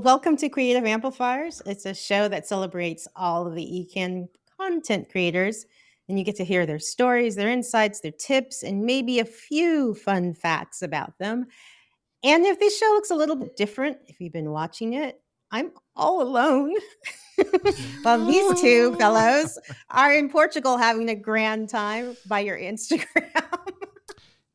Welcome to Creative Amplifiers. It's a show that celebrates all of the Ecamm content creators, and you get to hear their stories, their insights, their tips, and maybe a few fun facts about them. And if this show looks a little bit different, if you've been watching it, I'm all alone. Well, these two fellows are in Portugal having a grand time by your Instagram.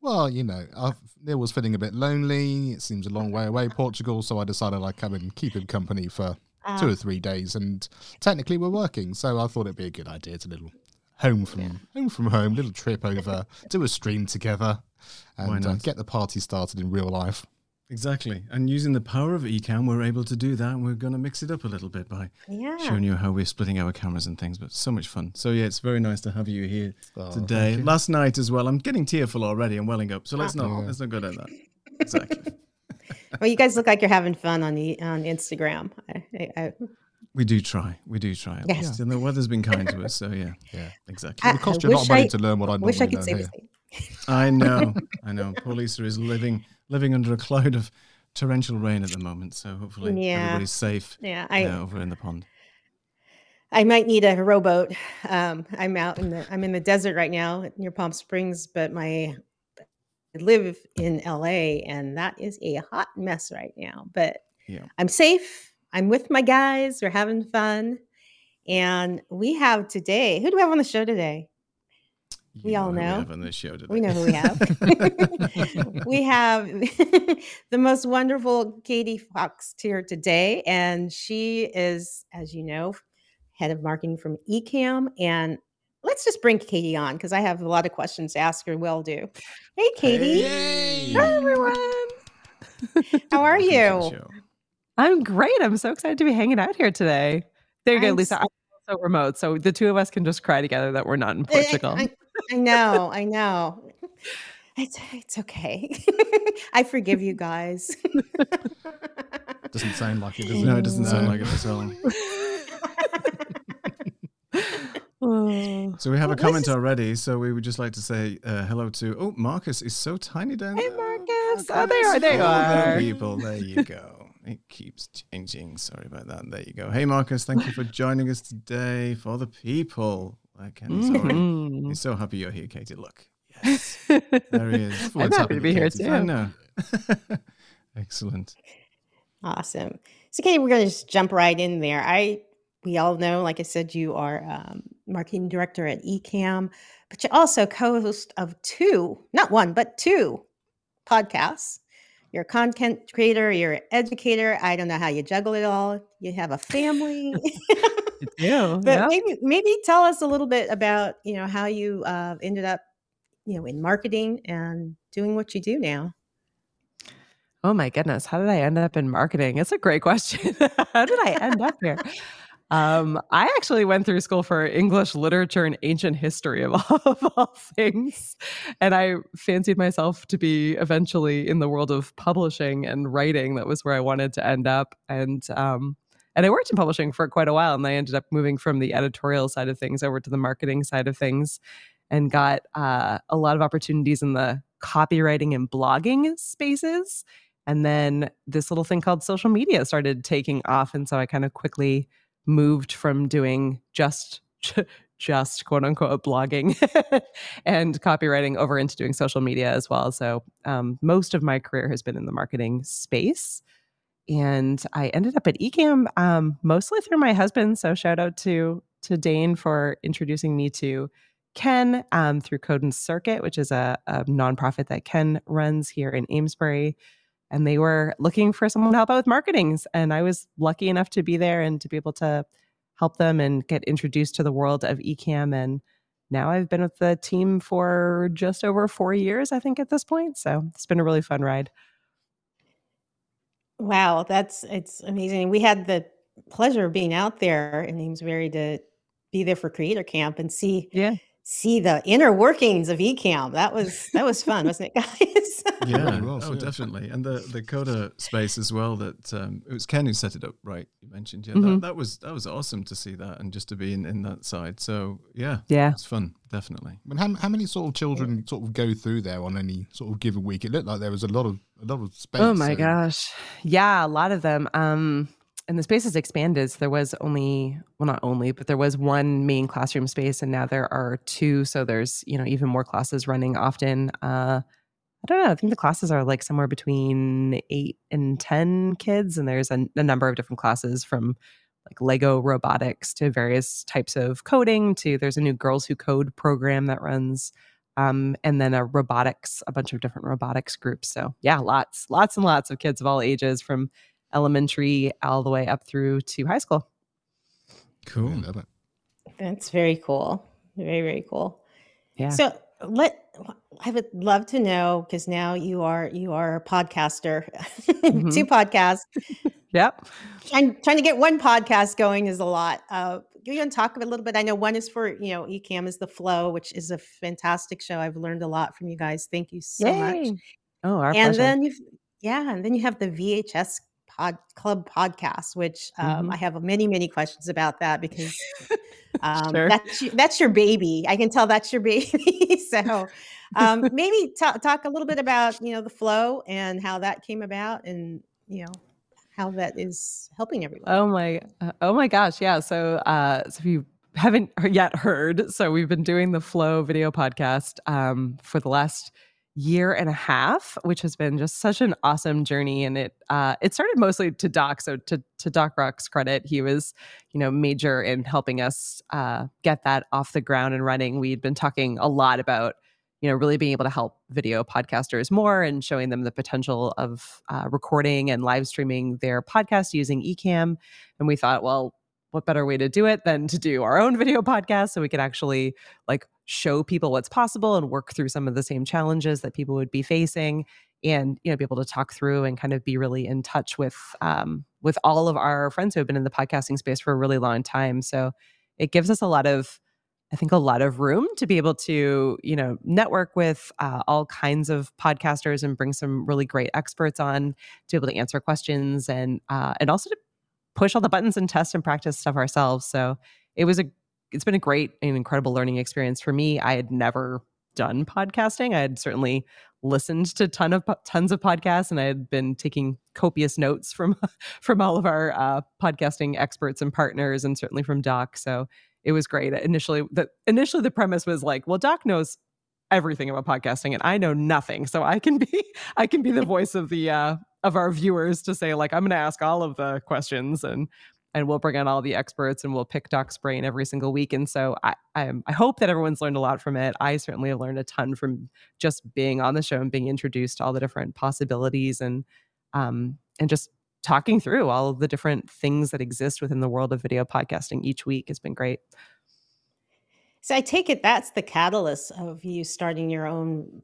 Well, you know, Neil was feeling a bit lonely. It seems a long way away, Portugal. So I decided I'd come and keep him company for 2 or 3 days. And technically we're working. So I thought it'd be a good idea to little home from home, little trip over, do a stream together and get the party started in real life. Exactly. And using the power of Ecamm, we're able to do that. And we're going to mix it up a little bit by showing you how we're splitting our cameras and things, but so much fun. So yeah, it's very nice to have you here today. Last night as well. I'm getting tearful already and welling up. So let's not go down that. Exactly. Well, you guys look like you're having fun on Instagram. We do try. At least. And the weather's been kind to us. So yeah, exactly. It cost you a lot of money to learn what I normally learn here. I know. Poor Lisa is living under a cloud of torrential rain at the moment, so hopefully everybody's safe over in the pond. I might need a rowboat. I'm in the desert right now near Palm Springs, but I live in LA and that is a hot mess right now. But I'm safe. I'm with my guys. We're having fun. And we have today, who do we have on the show today? We know who we have. We have the most wonderful Katie Fawkes here today. And she is, as you know, head of marketing from Ecamm. And let's just bring Katie on because I have a lot of questions to ask her. Will do. Hey, Katie. Hey. Hi, everyone. How are you? I'm great. I'm so excited to be hanging out here today. There you go, Lisa. I'm so remote. So the two of us can just cry together that we're not in Portugal. I know. It's okay. I forgive you guys. Doesn't sound like it, does it? No, it doesn't sound like it at all. So we have a comment already. So we would just like to say hello to. Oh, Marcus is so tiny down there. Hey, Marcus. Oh, there you are. People, there you go. It keeps changing. Sorry about that. There you go. Hey, Marcus. Thank you for joining us today for the people. I'm so happy you're here, Katie. Look, yes, there he is. I'm happy to be here too. I know. Excellent. Awesome. So, Katie, we're going to just jump right in there. We all know, like I said, you are marketing director at Ecamm, but you're also co-host of 2 podcasts. You're a content creator. You're an educator. I don't know how you juggle it all. You have a family. Maybe tell us a little bit about how you ended up in marketing and doing what you do now. Oh my goodness, how did I end up in marketing? It's a great question. How did I end up here? I actually went through school for English literature and ancient history of all things. And I fancied myself to be eventually in the world of publishing and writing. That was where I wanted to end up. And I worked in publishing for quite a while. And I ended up moving from the editorial side of things over to the marketing side of things and got a lot of opportunities in the copywriting and blogging spaces. And then this little thing called social media started taking off. And so I kind of quickly moved from doing just quote unquote blogging and copywriting over into doing social media as well. So most of my career has been in the marketing space, and I ended up at Ecamm mostly through my husband. So shout out to Dane for introducing me to Ken through Code and Circuit, which is a nonprofit that Ken runs here in Amesbury. And they were looking for someone to help out with marketing. And I was lucky enough to be there and to be able to help them and get introduced to the world of Ecamm. And now I've been with the team for just over 4 years, I think, at this point. So it's been a really fun ride. Wow, it's amazing. We had the pleasure of being out there in Amesbury to be there for Creator Camp and see see the inner workings of Ecamm. That was fun, wasn't it, guys? Yeah, oh, definitely. And the coda space as well. That it was Ken who set it up, right? You mentioned, yeah. Mm-hmm. That was awesome to see that and just to be in that side. So yeah, it's fun, definitely. I mean, how many sort of children sort of go through there on any sort of given week? It looked like there was a lot of space. Oh my gosh, yeah, a lot of them. And the space has expanded. So there was there was one main classroom space, and now there are two. So there's, even more classes running often. I don't know. I think the classes are like somewhere between 8 and 10 kids. And there's a number of different classes, from like Lego robotics to various types of coding to there's a new Girls Who Code program that runs. And then a bunch of different robotics groups. So yeah, lots and lots of kids of all ages, from elementary all the way up through to high school. Cool. I love it. That's very cool. Very, very cool. Yeah. So I would love to know, because now you are a podcaster, mm-hmm. 2 podcasts. Yep. And trying to get one podcast going is a lot. You can talk a little bit. I know one is for, Ecamm is The Flow, which is a fantastic show. I've learned a lot from you guys. Thank you so much. Oh, our pleasure. And then you have the VHS Club Podcast, which I have many, many questions about that, because sure. That's your baby. I can tell that's your baby. So maybe talk a little bit about, The Flow and how that came about, and, how that is helping everyone. Oh my gosh. Yeah. So if you haven't yet heard, so we've been doing the Flow video podcast for the last year and a half, which has been just such an awesome journey. And it started mostly to Doc. So to Doc Rock's credit, he was, major in helping us get that off the ground and running. We'd been talking a lot about, really being able to help video podcasters more and showing them the potential of recording and live streaming their podcast using Ecamm. And we thought, well, what better way to do it than to do our own video podcast, so we could actually show people what's possible and work through some of the same challenges that people would be facing, and be able to talk through and kind of be really in touch with all of our friends who have been in the podcasting space for a really long time. So it gives us a lot of room to be able to network with all kinds of podcasters and bring some really great experts on to be able to answer questions and also to push all the buttons and test and practice stuff ourselves. So it's been a great and incredible learning experience for me. I had never done podcasting. I had certainly listened to tons of podcasts, and I had been taking copious notes from all of our podcasting experts and partners, and certainly from Doc. So it was great. Initially the premise was like, well, Doc knows everything about podcasting, and I know nothing, so I can be the voice of the of our viewers to say, I'm going to ask all of the questions, and we'll bring on all the experts, and we'll pick Doc's brain every single week. And so I hope that everyone's learned a lot from it. I certainly have learned a ton from just being on the show and being introduced to all the different possibilities, and just talking through all of the different things that exist within the world of video podcasting each week has been great. So I take it that's the catalyst of you starting your own,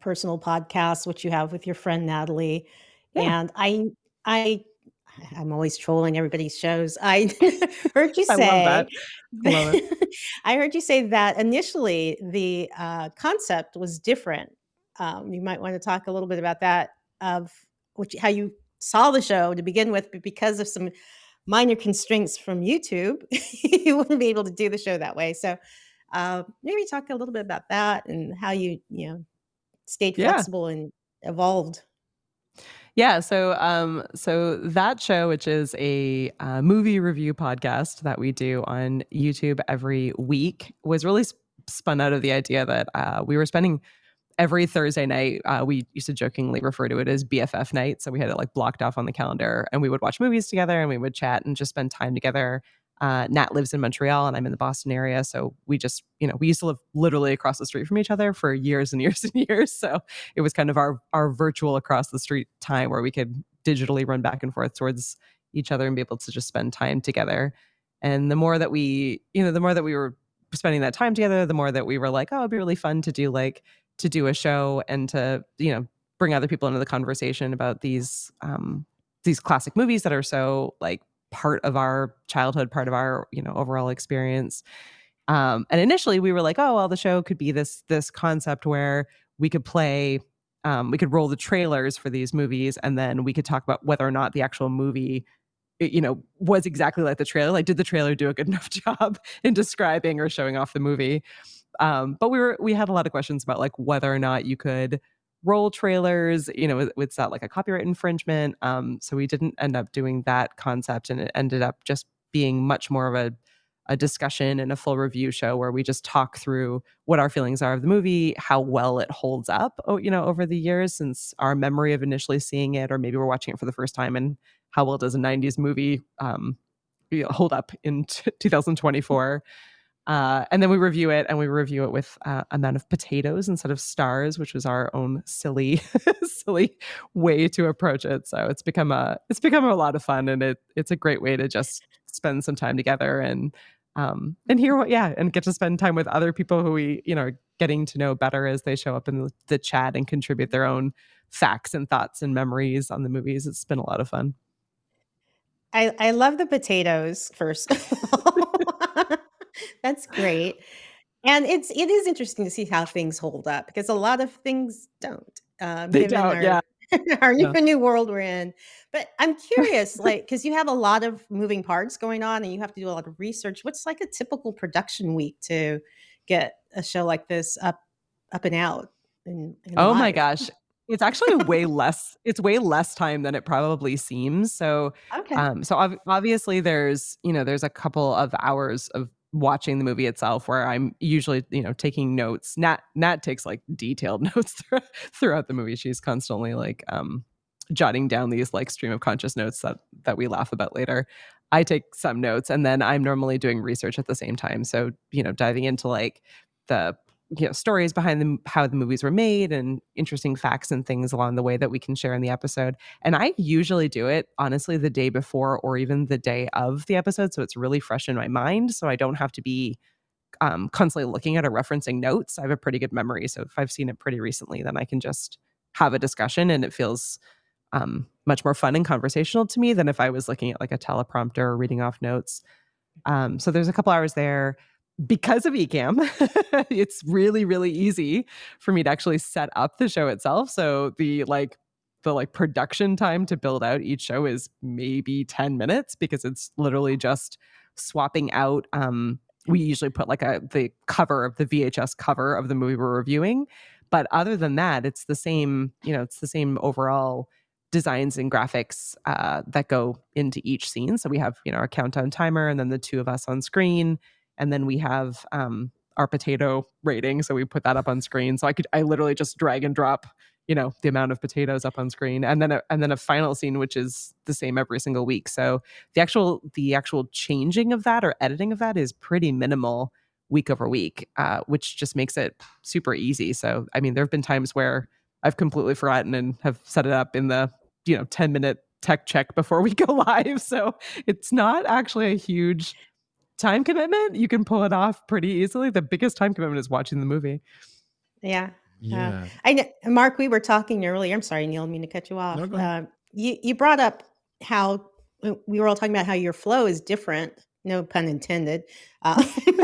personal podcast, which you have with your friend Natalie. Yeah. And I'm always trolling everybody's shows. I heard you say that initially the concept was different. You might want to talk a little bit about that, of how you saw the show to begin with, but because of some minor constraints from YouTube, you wouldn't be able to do the show that way. So maybe talk a little bit about that and how you, stayed flexible and evolved. Yeah. So that show, which is a movie review podcast that we do on YouTube every week, was really spun out of the idea that we were spending every Thursday night. We used to jokingly refer to it as BFF night. So we had it blocked off on the calendar, and we would watch movies together, and we would chat and just spend time together. Nat lives in Montreal, and I'm in the Boston area. So we just, we used to live literally across the street from each other for years and years and years. So it was kind of our virtual across the street time, where we could digitally run back and forth towards each other and be able to just spend time together. And the more that we, the more that we were spending that time together, the more that we were like, oh, it'd be really fun to do a show and to, bring other people into the conversation about these classic movies that are so part of our childhood, part of our overall experience. And initially we were like, oh, well, the show could be this concept where we could play, we could roll the trailers for these movies, and then we could talk about whether or not the actual movie, you know, was exactly like the trailer. Like, did the trailer do a good enough job in describing or showing off the movie? But we had a lot of questions about like whether or not you could roll trailers, you know, it's not like a copyright infringement. So we didn't end up doing that concept, and it ended up just being much more of a discussion and a full review show where we just talk through what our feelings are of the movie, how well it holds up, you know, over the years since our memory of initially seeing it, or maybe we're watching it for the first time, and how well does a 90s movie hold up in 2024. And then we review it, and we review it with amount of potatoes instead of stars, which was our own silly, silly way to approach it. So it's become a lot of fun, and it's a great way to just spend some time together and hear what, yeah, and get to spend time with other people who we, you know, are getting to know better as they show up in the chat and contribute their own facts and thoughts and memories on the movies. It's been a lot of fun. I love the potatoes, first of all. That's great. And it is interesting to see how things hold up, because a lot of things don't. They don't, yeah. Our new world we're in. But I'm curious, like, because you have a lot of moving parts going on and you have to do a lot of research. What's like a typical production week to get a show like this up and out? Oh my gosh. It's actually way less. It's way less time than it probably seems. So, okay. So obviously there's a couple of hours of watching the movie itself where I'm usually, you know, taking notes. Nat takes like detailed notes throughout the movie. She's constantly like jotting down these like stream of conscious notes that we laugh about later. I take some notes, and then I'm normally doing research at the same time. So, you know, diving into like the, you know, stories behind how the movies were made and interesting facts and things along the way that we can share in the episode. And I usually do it, honestly, the day before or even the day of the episode. So it's really fresh in my mind. So I don't have to be constantly looking at or referencing notes. I have a pretty good memory. So if I've seen it pretty recently, then I can just have a discussion, and it feels much more fun and conversational to me than if I was looking at like a teleprompter or reading off notes. So there's a couple hours there. Because of Ecamm, it's really, really easy for me to actually set up the show itself. So the production time to build out each show is maybe 10 minutes, because it's literally just swapping out. We usually put like the cover of the VHS cover of the movie we're reviewing. But other than that, it's the same, you know, it's the same overall designs and graphics that go into each scene. So we have, you know, our countdown timer, and then the two of us on screen. And then we have our potato rating. So we put that up on screen. So I literally just drag and drop, you know, the amount of potatoes up on screen. And then a final scene, which is the same every single week. So the actual changing of that or editing of that is pretty minimal week over week, which just makes it super easy. So, I mean, there have been times where I've completely forgotten and have set it up in the, you know, 10-minute tech check before we go live. So it's not actually a huge time commitment. You can pull it off pretty easily. The biggest time commitment is watching the movie. Yeah. I know, Mark, we were talking earlier. I'm sorry, Neil, I mean to cut you off. No, you brought up how we were all talking about how your flow is different, no pun intended,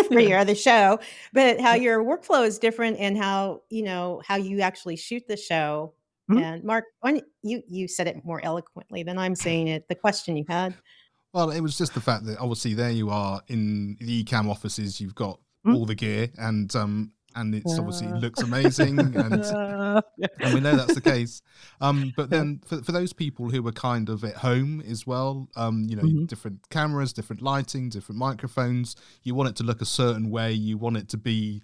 for your other show, but how your workflow is different and how, you know, how you actually shoot the show. Mm-hmm. And Mark, you said it more eloquently than I'm saying it. The question you had. Well, it was just the fact that obviously there you are in the Ecamm offices. You've got all the gear, and it's obviously looks amazing, and we know that's the case. But then for those people who were kind of at home as well, you know, different cameras, different lighting, different microphones. You want it to look a certain way. You want it to be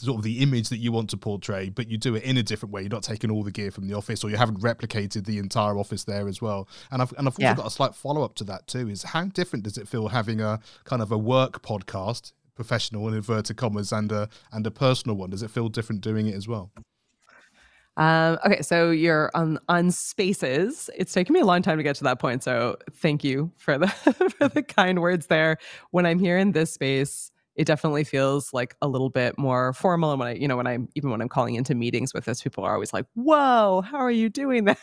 sort of the image that you want to portray, but you do it in a different way. You're not taking all the gear from the office, or you haven't replicated the entire office there as well. And I've also got a slight follow-up to that too, is how different does it feel having a kind of a work podcast, professional in inverted commas, and a personal one? Does it feel different doing it as well? Okay, so you're on Spaces. It's taken me a long time to get to that point, so thank you for the for the kind words there. When I'm here in this space, it definitely feels like a little bit more formal. And when I, you know, when I'm calling into meetings with this, people are always like, whoa, how are you doing that?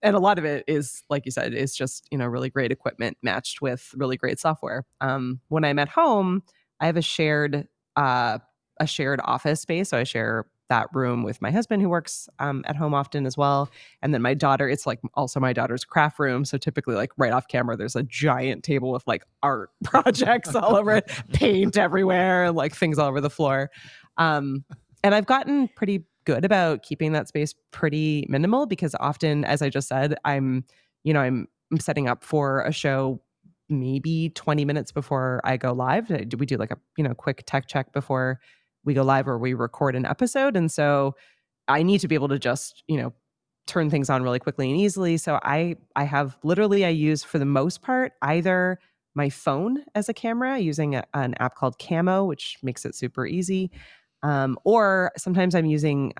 And a lot of it is, like you said, is just, you know, really great equipment matched with really great software. When I'm at home, I have a shared office space. So I share that room with my husband, who works at home often as well. And then my daughter, it's like also my daughter's craft room. So typically, like right off camera, there's a giant table with like art projects all over it, paint everywhere, and like things all over the floor. And I've gotten pretty good about keeping that space pretty minimal, because often, as I just said, I'm setting up for a show maybe 20 minutes before I go live. We do like a quick tech check before we go live, or we record an episode. And so I need to be able to just, turn things on really quickly and easily. So I have literally, I use for the most part, either my phone as a camera using an app called Camo, which makes it super easy. Or sometimes I'm using,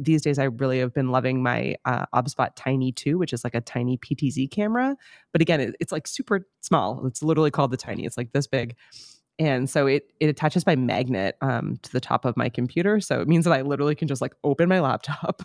these days I really have been loving my Obsbot Tiny 2, which is like a tiny PTZ camera. But again, it's like super small. It's literally called the Tiny. It's like this big. And so it attaches by magnet to the top of my computer. So it means that I literally can just like open my laptop.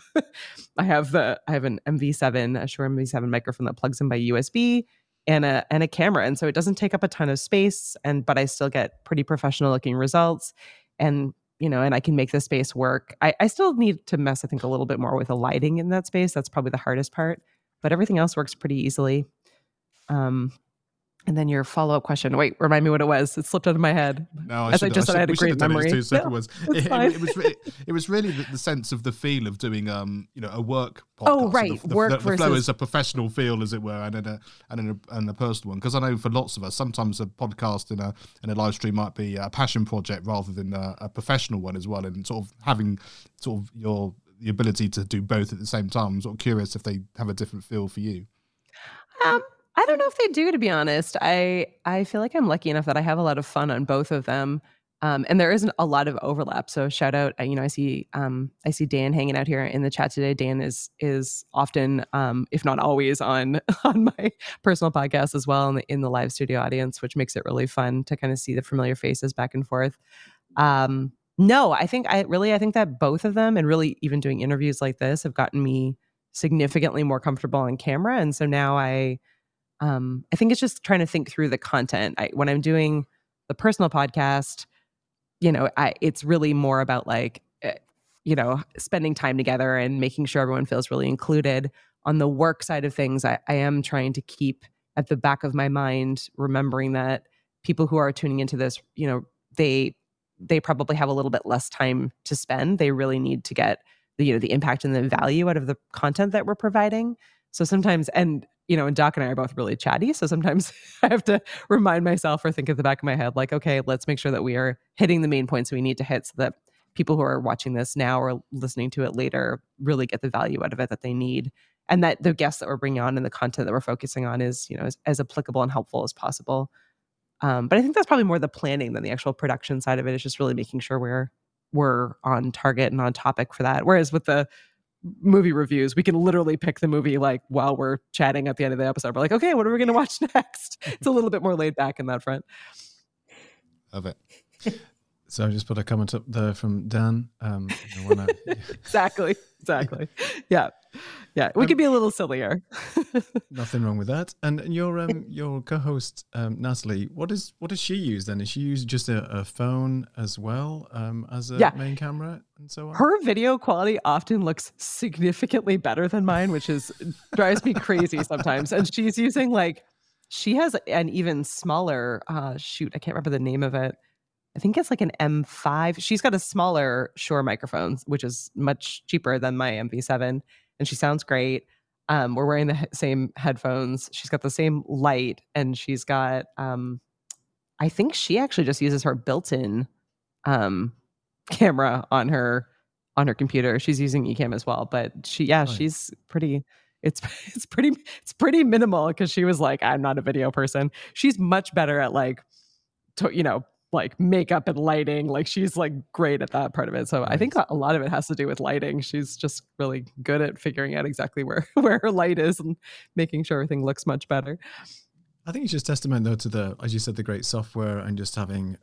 I have an MV7, a Shure MV7 microphone that plugs in by USB, and a camera. And so it doesn't take up a ton of space, but I still get pretty professional looking results. And and I can make the space work. I still need to mess, I think, a little bit more with the lighting in that space. That's probably the hardest part, but everything else works pretty easily. And then your follow-up question. Wait, remind me what it was. It slipped out of my head. I had a great memory. It was really the sense of the feel of doing, a work podcast. Oh, right. The flow is a professional feel, as it were, and a personal one. Because I know for lots of us, sometimes a podcast and a live stream might be a passion project rather than a professional one as well. And sort of having sort of the ability to do both at the same time. I'm sort of curious if they have a different feel for you. I don't know if they do, to be honest. I feel like I'm lucky enough that I have a lot of fun on both of them. And there isn't a lot of overlap. So shout out, I see Dan hanging out here in the chat today. Dan is often, if not always, on my personal podcast as well, in the live studio audience, which makes it really fun to kind of see the familiar faces back and forth. No, I think that both of them, and really even doing interviews like this, have gotten me significantly more comfortable on camera. And so now I think it's just trying to think through the content. When I'm doing the personal podcast, it's really more about like, spending time together and making sure everyone feels really included. On the work side of things, I am trying to keep at the back of my mind, remembering that people who are tuning into this, they probably have a little bit less time to spend. They really need to get the impact and the value out of the content that we're providing. So sometimes, and Doc and I are both really chatty. So sometimes I have to remind myself or think at the back of my head, like, okay, let's make sure that we are hitting the main points we need to hit so that people who are watching this now or listening to it later really get the value out of it that they need. And that the guests that we're bringing on and the content that we're focusing on is, as applicable and helpful as possible. But I think that's probably more the planning than the actual production side of it. It's just really making sure we're on target and on topic for that. Whereas with the movie reviews, we can literally pick the movie like while we're chatting at the end of the episode. We're like, okay, what are we going to watch next? It's a little bit more laid back in that front. Love it. So I just put a comment up there from Dan. Exactly. Yeah. We could be a little sillier. Nothing wrong with that. And your co-host Natalie, what does she use then? Does she use just a phone as well as a main camera and so on? Her video quality often looks significantly better than mine, which drives me crazy sometimes. And she's using she has an even smaller. Shoot, I can't remember the name of it. I think it's like an M5. She's got a smaller Shure microphone, which is much cheaper than my MV7, and she sounds great. We're wearing the same headphones. She's got the same light, and she's got. I think she actually just uses her built-in camera on her computer. She's using Ecamm as well, but she's pretty. It's pretty minimal because she was like, I'm not a video person. She's much better at like makeup and lighting. Like she's like great at that part of it. So nice. I think a lot of it has to do with lighting. She's just really good at figuring out exactly where her light is and making sure everything looks much better. I think it's just testament though to as you said, the great software and just having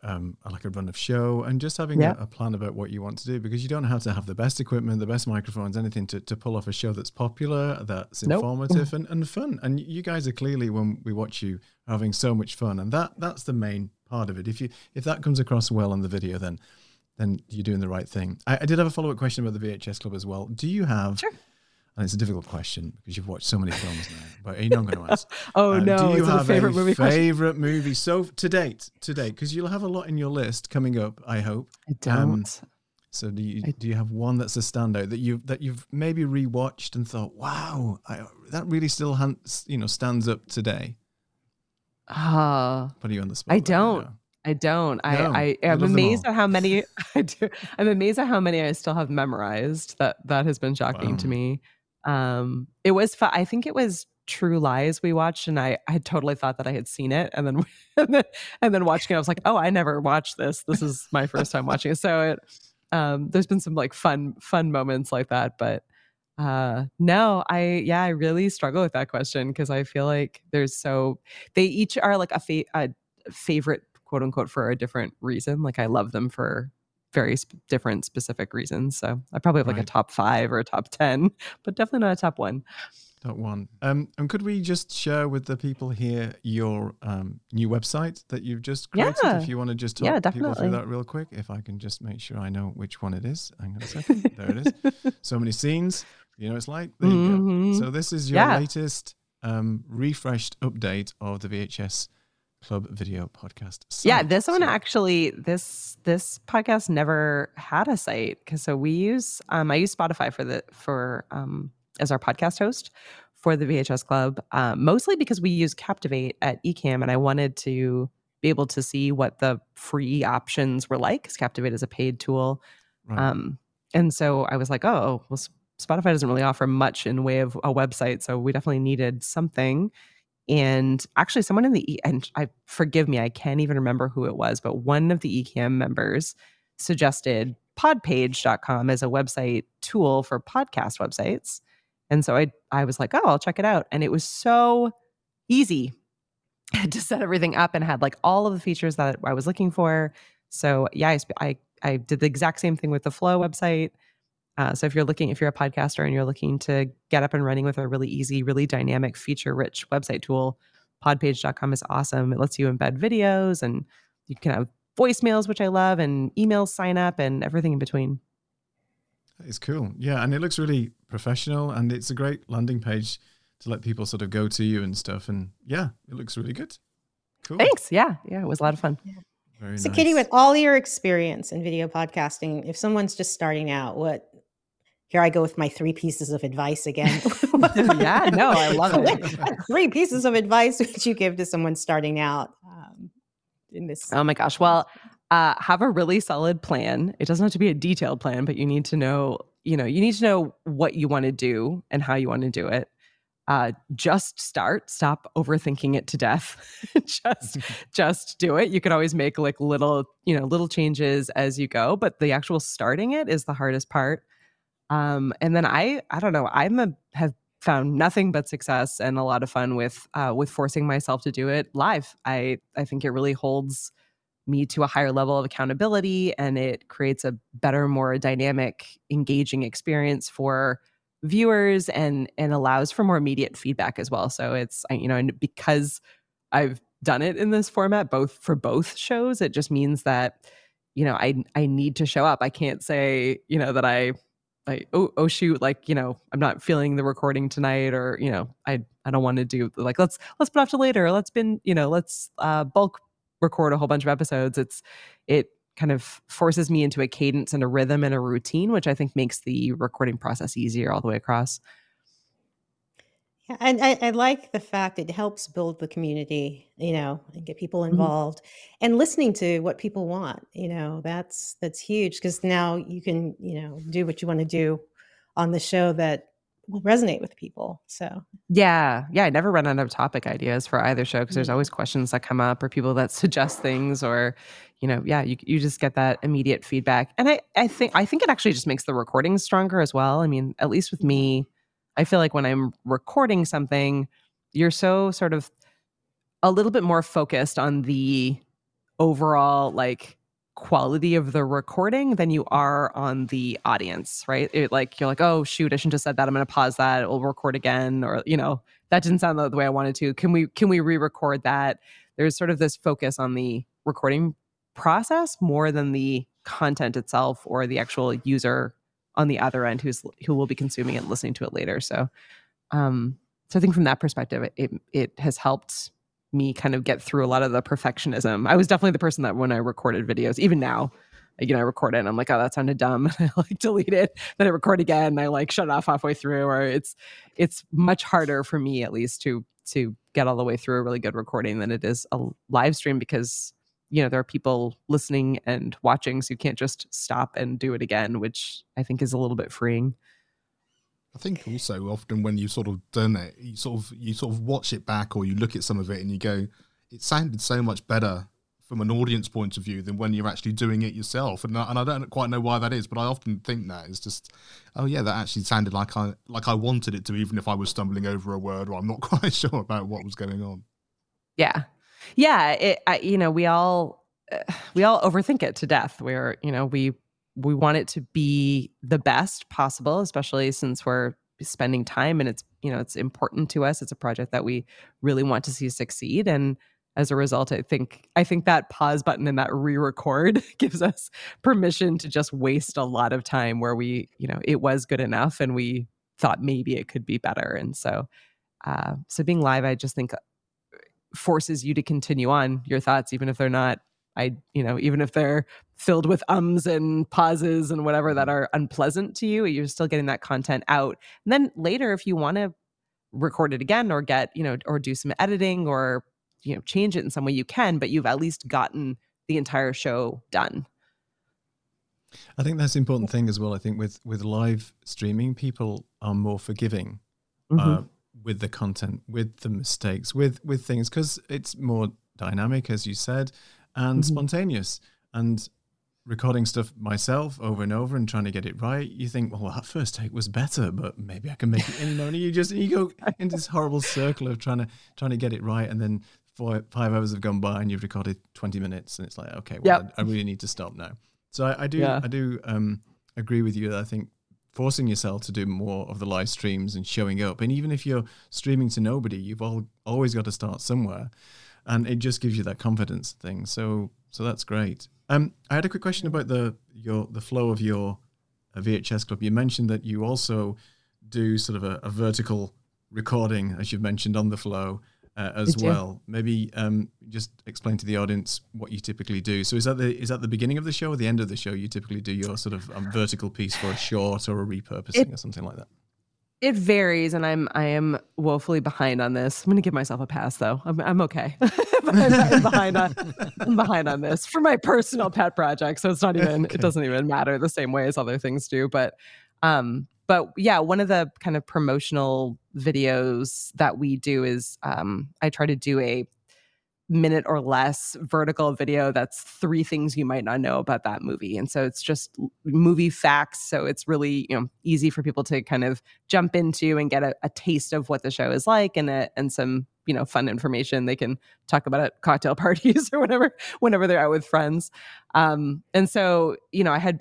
like a run of show and just having a plan about what you want to do, because you don't have to have the best equipment, the best microphones, anything to pull off a show that's popular, that's informative and fun. And you guys are clearly, when we watch you, having so much fun. And that's the main part of it. If that comes across well on the video, then you're doing the right thing. I did have a follow-up question about the VHS Club as well. Do you have... Sure. And it's a difficult question because you've watched so many films now, but you're not going to ask. No, do you have a favorite movie? So to date, because you'll have a lot in your list coming up, I hope. I don't. So do you have one that's a standout that you've maybe rewatched and thought, wow, that really still stands up today? Put you on the spot. I don't. No, I'm amazed at how many I do. I'm amazed at how many I still have memorized. That has been shocking to me. It was fun. I think it was True Lies we watched, and I had totally thought that I had seen it, and then watching it, I was like, oh, I never watched this. This is my first time watching it. So there's been some like fun moments like that, but no, I really struggle with that question because I feel like they each are like a favorite, quote unquote, for a different reason. Like I love them for very different specific reasons. So I probably have like a top 5 or a top 10, but definitely not a top 1. Top 1. And could we just share with the people here your new website that you've just created? Yeah. If you want to just talk people through that real quick. If I can just make sure I know which one it is. Hang on a second. There it is. So many scenes. You know what it's like. There you go. So this is your latest refreshed update of the VHS Club video podcast site. Yeah, this one actually, this podcast never had a site because we use I use Spotify for as our podcast host for the VHS Club, mostly because we use Captivate at Ecamm, and I wanted to be able to see what the free options were like because Captivate is a paid tool, and so I was like, oh well, Spotify doesn't really offer much in way of a website, so we definitely needed something. And actually someone in the, and I forgive me, I can't even remember who it was, but one of the Ecamm members suggested podpage.com as a website tool for podcast websites. And so I was like, oh, I'll check it out. And it was so easy to set everything up and had like all of the features that I was looking for. So yeah, I did the exact same thing with the Flow website. So if you're a podcaster and you're looking to get up and running with a really easy, really dynamic, feature-rich website tool, podpage.com is awesome. It lets you embed videos, and you can have voicemails, which I love, and email sign up and everything in between. It's cool. Yeah. And it looks really professional, and it's a great landing page to let people sort of go to you and stuff. And yeah, it looks really good. Cool. Thanks. Yeah. Yeah. It was a lot of fun. Yeah. Very so nice. Katie, with all your experience in video podcasting, if someone's just starting out, here I go with my 3 pieces of advice again. Yeah, no, I love it. 3 pieces of advice which you give to someone starting out in this. Oh my gosh. Well, have a really solid plan. It doesn't have to be a detailed plan, but you need to know, you need to know what you want to do and how you want to do it. Just start. Stop overthinking it to death. just do it. You could always make like little changes as you go, but the actual starting it is the hardest part. And then I don't know, have found nothing but success and a lot of fun with forcing myself to do it live. I think it really holds me to a higher level of accountability, and it creates a better, more dynamic, engaging experience for viewers, and allows for more immediate feedback as well. So it's, and because I've done it in this format, both shows, it just means that, I need to show up. I can't say, that oh shoot, I'm not feeling the recording tonight, or I don't want to do, like, let's put off to later. Let's bulk record a whole bunch of episodes. It kind of forces me into a cadence and a rhythm and a routine, which I think makes the recording process easier all the way across. Yeah, and I like the fact it helps build the community, and get people involved, and listening to what people want, that's huge, because now you can, do what you want to do on the show that will resonate with people. So yeah, I never run out of topic ideas for either show, because there's always questions that come up, or people that suggest things, or you just get that immediate feedback. And I think it actually just makes the recording stronger as well. I mean, at least with me, I feel like when I'm recording something, you're so sort of a little bit more focused on the overall quality of the recording than you are on the audience, right? You're like, oh shoot, I shouldn't have said that. I'm going to pause that. We'll record again, or that didn't sound the way I wanted to. Can we re-record that? There's sort of this focus on the recording process more than the content itself or the actual user on the other end who will be consuming it and listening to it later. So I think from that perspective, it has helped me kind of get through a lot of the perfectionism. I was definitely the person that when I recorded videos, even now, I record it and I'm like, oh, that sounded dumb. And I delete it. Then I record again and I shut it off halfway through. Or it's much harder for me at least to get all the way through a really good recording than it is a live stream because, there are people listening and watching. So you can't just stop and do it again, which I think is a little bit freeing. I think also often when you've sort of done it, you sort of watch it back or you look at some of it and you go, it sounded so much better from an audience point of view than when you're actually doing it yourself. And I don't quite know why that is, but I often think that it's just, oh yeah, that actually sounded like I wanted it to, even if I was stumbling over a word or I'm not quite sure about what was going on. Yeah. Yeah. We all overthink it to death where, we want it to be the best possible, especially since we're spending time and it's important to us. It's a project that we really want to see succeed. And as a result, I think that pause button and that re-record gives us permission to just waste a lot of time where we, it was good enough and we thought maybe it could be better. And so being live, I just think forces you to continue on your thoughts, even if they're not, even if they're filled with ums and pauses and whatever that are unpleasant to you, you're still getting that content out. And then later, if you want to record it again or get, or do some editing or change it in some way you can, but you've at least gotten the entire show done. I think that's an important thing as well. I think with live streaming, people are more forgiving with the content, with the mistakes, with things, because it's more dynamic, as you said, and spontaneous. And recording stuff myself over and over and trying to get it right, you think, well, that first take was better, but maybe I can make it. And you go into this horrible circle of trying to get it right, and then 5 hours have gone by and you've recorded 20 minutes and it's like, okay, well, I really need to stop now. So I do agree with you that I think forcing yourself to do more of the live streams and showing up, and even if you're streaming to nobody, you've always got to start somewhere, and it just gives you that confidence thing. So that's great. I had a quick question about the flow of your VHS Club. You mentioned that you also do sort of a vertical recording, as you've mentioned, on the flow. As well, maybe just explain to the audience what you typically do. So is that the beginning of the show or the end of the show? You typically do your sort of vertical piece for a short or a repurposing or something like that. It varies, and I am woefully behind on this. I'm going to give myself a pass, though. I'm okay. I'm behind on this for my personal pet project, so it's not even it doesn't even matter the same way as other things do. But yeah, one of the kind of promotional videos that we do is I try to do a minute or less vertical video that's 3 things you might not know about that movie. And so it's just movie facts. So it's really easy for people to kind of jump into and get a taste of what the show is like and some fun information they can talk about at cocktail parties or whenever they're out with friends. And so, I had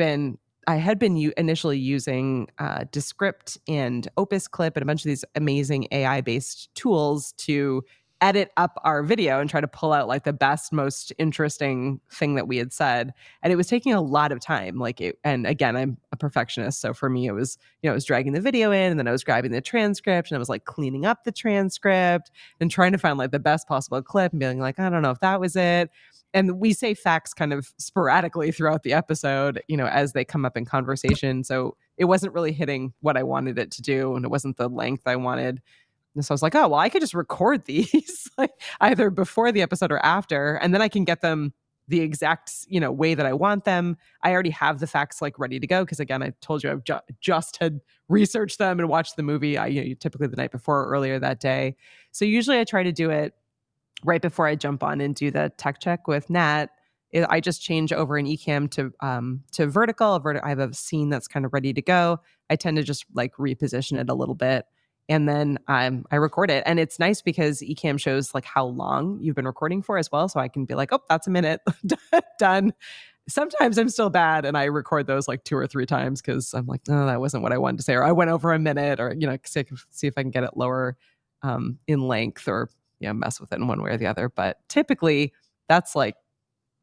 been initially using Descript and Opus Clip and a bunch of these amazing AI-based tools to edit up our video and try to pull out the best, most interesting thing that we had said. And it was taking a lot of time. And again, I'm a perfectionist. So for me, it was, I was dragging the video in and then I was grabbing the transcript and I was cleaning up the transcript and trying to find the best possible clip and being I don't know if that was it. And we say facts kind of sporadically throughout the episode, as they come up in conversation. So it wasn't really hitting what I wanted it to do, and it wasn't the length I wanted. And so I was oh, well, I could just record these either before the episode or after, and then I can get them the exact, way that I want them. I already have the facts ready to go because, again, I told you I've just had researched them and watched the movie, typically the night before or earlier that day. So usually I try to do it right before I jump on and do the tech check with Nat. I just change over in Ecamm to vertical. I have a scene that's kind of ready to go. I tend to just reposition it a little bit, and then I record it. And it's nice because Ecamm shows how long you've been recording for as well. So I can be oh, that's a minute done. Sometimes I'm still bad and I record those 2 or 3 times because I'm no, that wasn't what I wanted to say, or I went over a minute, or see if I can get it lower in length, or mess with it in one way or the other. But typically that's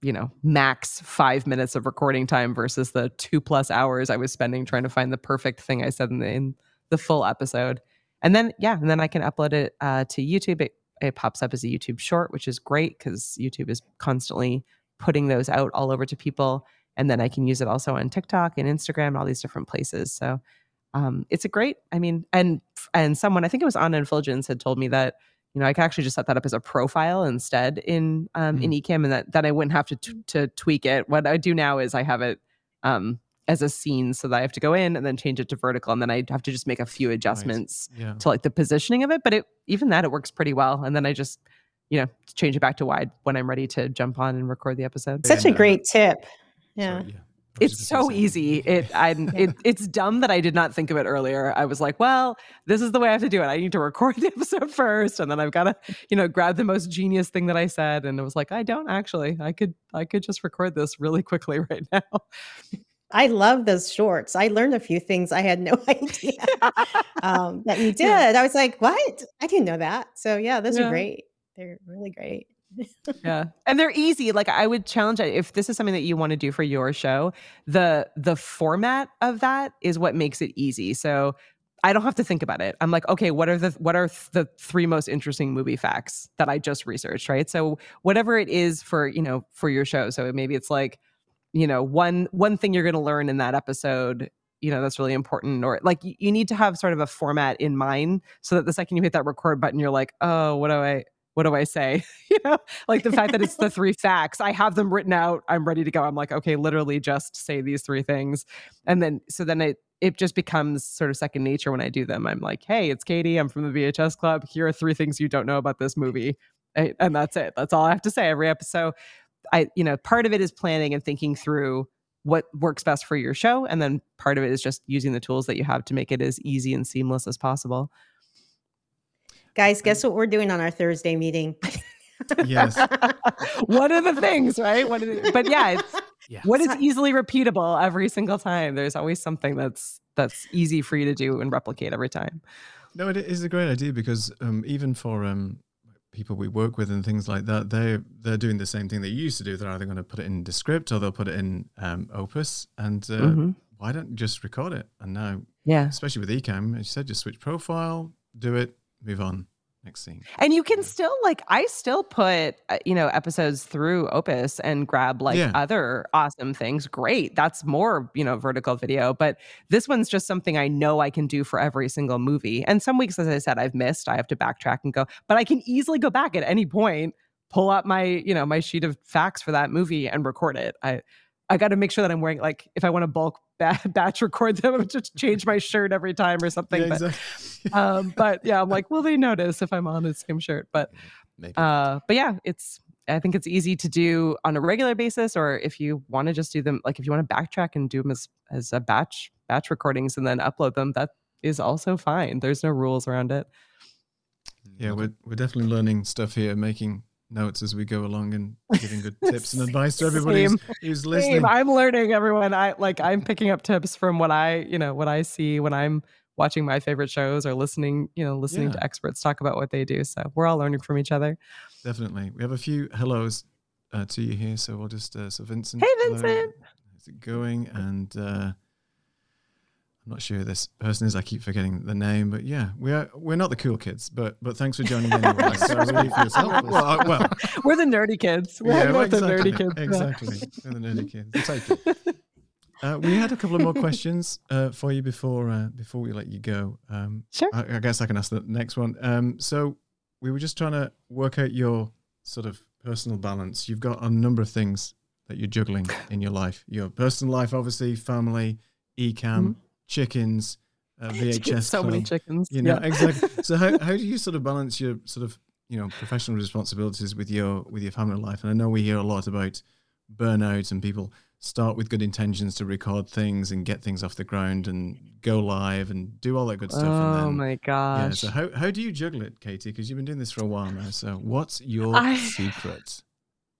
you know, max 5 minutes of recording time versus the 2+ hours I was spending trying to find the perfect thing I said in the full episode. And then, and then I can upload it to YouTube. It pops up as a YouTube short, which is great because YouTube is constantly putting those out all over to people. And then I can use it also on TikTok and Instagram and all these different places. So it's a great, I mean, and someone, I think it was Anna Infulgence, had told me that, you know, I could actually just set that up as a profile instead in Ecamm, and that then I wouldn't have to tweak it. What I do now is I have it as a scene, so that I have to go in and then change it to vertical, and then I have to just make a few adjustments to like the positioning of it. But even that works pretty well. And then I just, you know, change it back to wide when I'm ready to jump on and record the episode. Such a great tip. Yeah. Sorry, yeah. It's so easy. It's dumb that I did not think of it earlier. I was like, well, this is the way I have to do it. I need to record the episode first, and then I've got to, you know, grab the most genius thing that I said. And it was like, I don't actually. I could just record this really quickly right now. I love those shorts. I learned a few things I had no idea that you did. Yeah. I was like, what? I didn't know that. So yeah, those are great. They're really great. Yeah. And they're easy. Like, I would challenge it. If this is something that you want to do for your show, the format of that is what makes it easy. So I don't have to think about it. I'm like, okay, what are the three most interesting movie facts that I just researched, right? So whatever it is for your show. So maybe it's like, you know, one thing you're going to learn in that episode, you know, that's really important, or like you need to have sort of a format in mind so that the second you hit that record button, you're like, oh, what do I say? You know, like the fact that it's the three facts, I have them written out. I'm ready to go. I'm like, okay, literally just say these three things. And then, so then it just becomes sort of second nature when I do them. I'm like, hey, it's Katie. I'm from the VHS Club. Here are three things you don't know about this movie. And that's it. That's all I have to say every episode. Part of it is planning and thinking through what works best for your show. And then part of it is just using the tools that you have to make it as easy and seamless as possible. Guys, guess what we're doing on our Thursday meeting? Yes. One of the things, right? What is easily repeatable every single time? There's always something that's easy for you to do and replicate every time. No, it is a great idea because even for people we work with and things like that, they're doing the same thing they used to do. They're either going to put it in Descript or they'll put it in Opus. And why don't you just record it? And now, especially with Ecamm, as you said, just switch profile, do it. Move on. Next scene. And you can still I still put, episodes through Opus and grab other awesome things. Great. That's more, vertical video. But this one's just something I know I can do for every single movie. And some weeks, as I said, I've missed. I have to backtrack and go. But I can easily go back at any point, pull up my, my sheet of facts for that movie and record it. I got to make sure that I'm wearing, if I want to bulk batch record them, I'm just change my shirt every time or something. Yeah, exactly. I'm like, will they notice if I'm on the same shirt? But maybe. I think it's easy to do on a regular basis, or if you want to just do them, if you want to backtrack and do them as a batch recordings and then upload them, that is also fine. There's no rules around it. Yeah, we're definitely learning stuff here, making notes as we go along and giving good tips and advice to everybody who's listening. I'm learning, everyone. I'm picking up tips from what I see when I'm watching my favorite shows or listening to experts talk about what they do. So we're all learning from each other. Definitely. We have a few hellos to you here. So we'll just, Vincent. Hey, Vincent. Hello. How's it going? And I'm not sure who this person is. I keep forgetting the name, but yeah, we're not the cool kids, but thanks for joining in. Anyway. So well, we're the nerdy kids. We're the nerdy kids. Exactly, we're the nerdy kids. Take it. We had a couple of more questions for you before we let you go. Sure. I guess I can ask the next one. So we were just trying to work out your sort of personal balance. You've got a number of things that you're juggling in your life. Your personal life, obviously, family, Ecamm. Mm-hmm. Chickens, VHS. So many chickens. Exactly. So how do you sort of balance your sort of, professional responsibilities with your family life? And I know we hear a lot about burnout and people start with good intentions to record things and get things off the ground and go live and do all that good stuff. Oh, my gosh. Yeah, so how do you juggle it, Katie? Because you've been doing this for a while now. So what's your secret?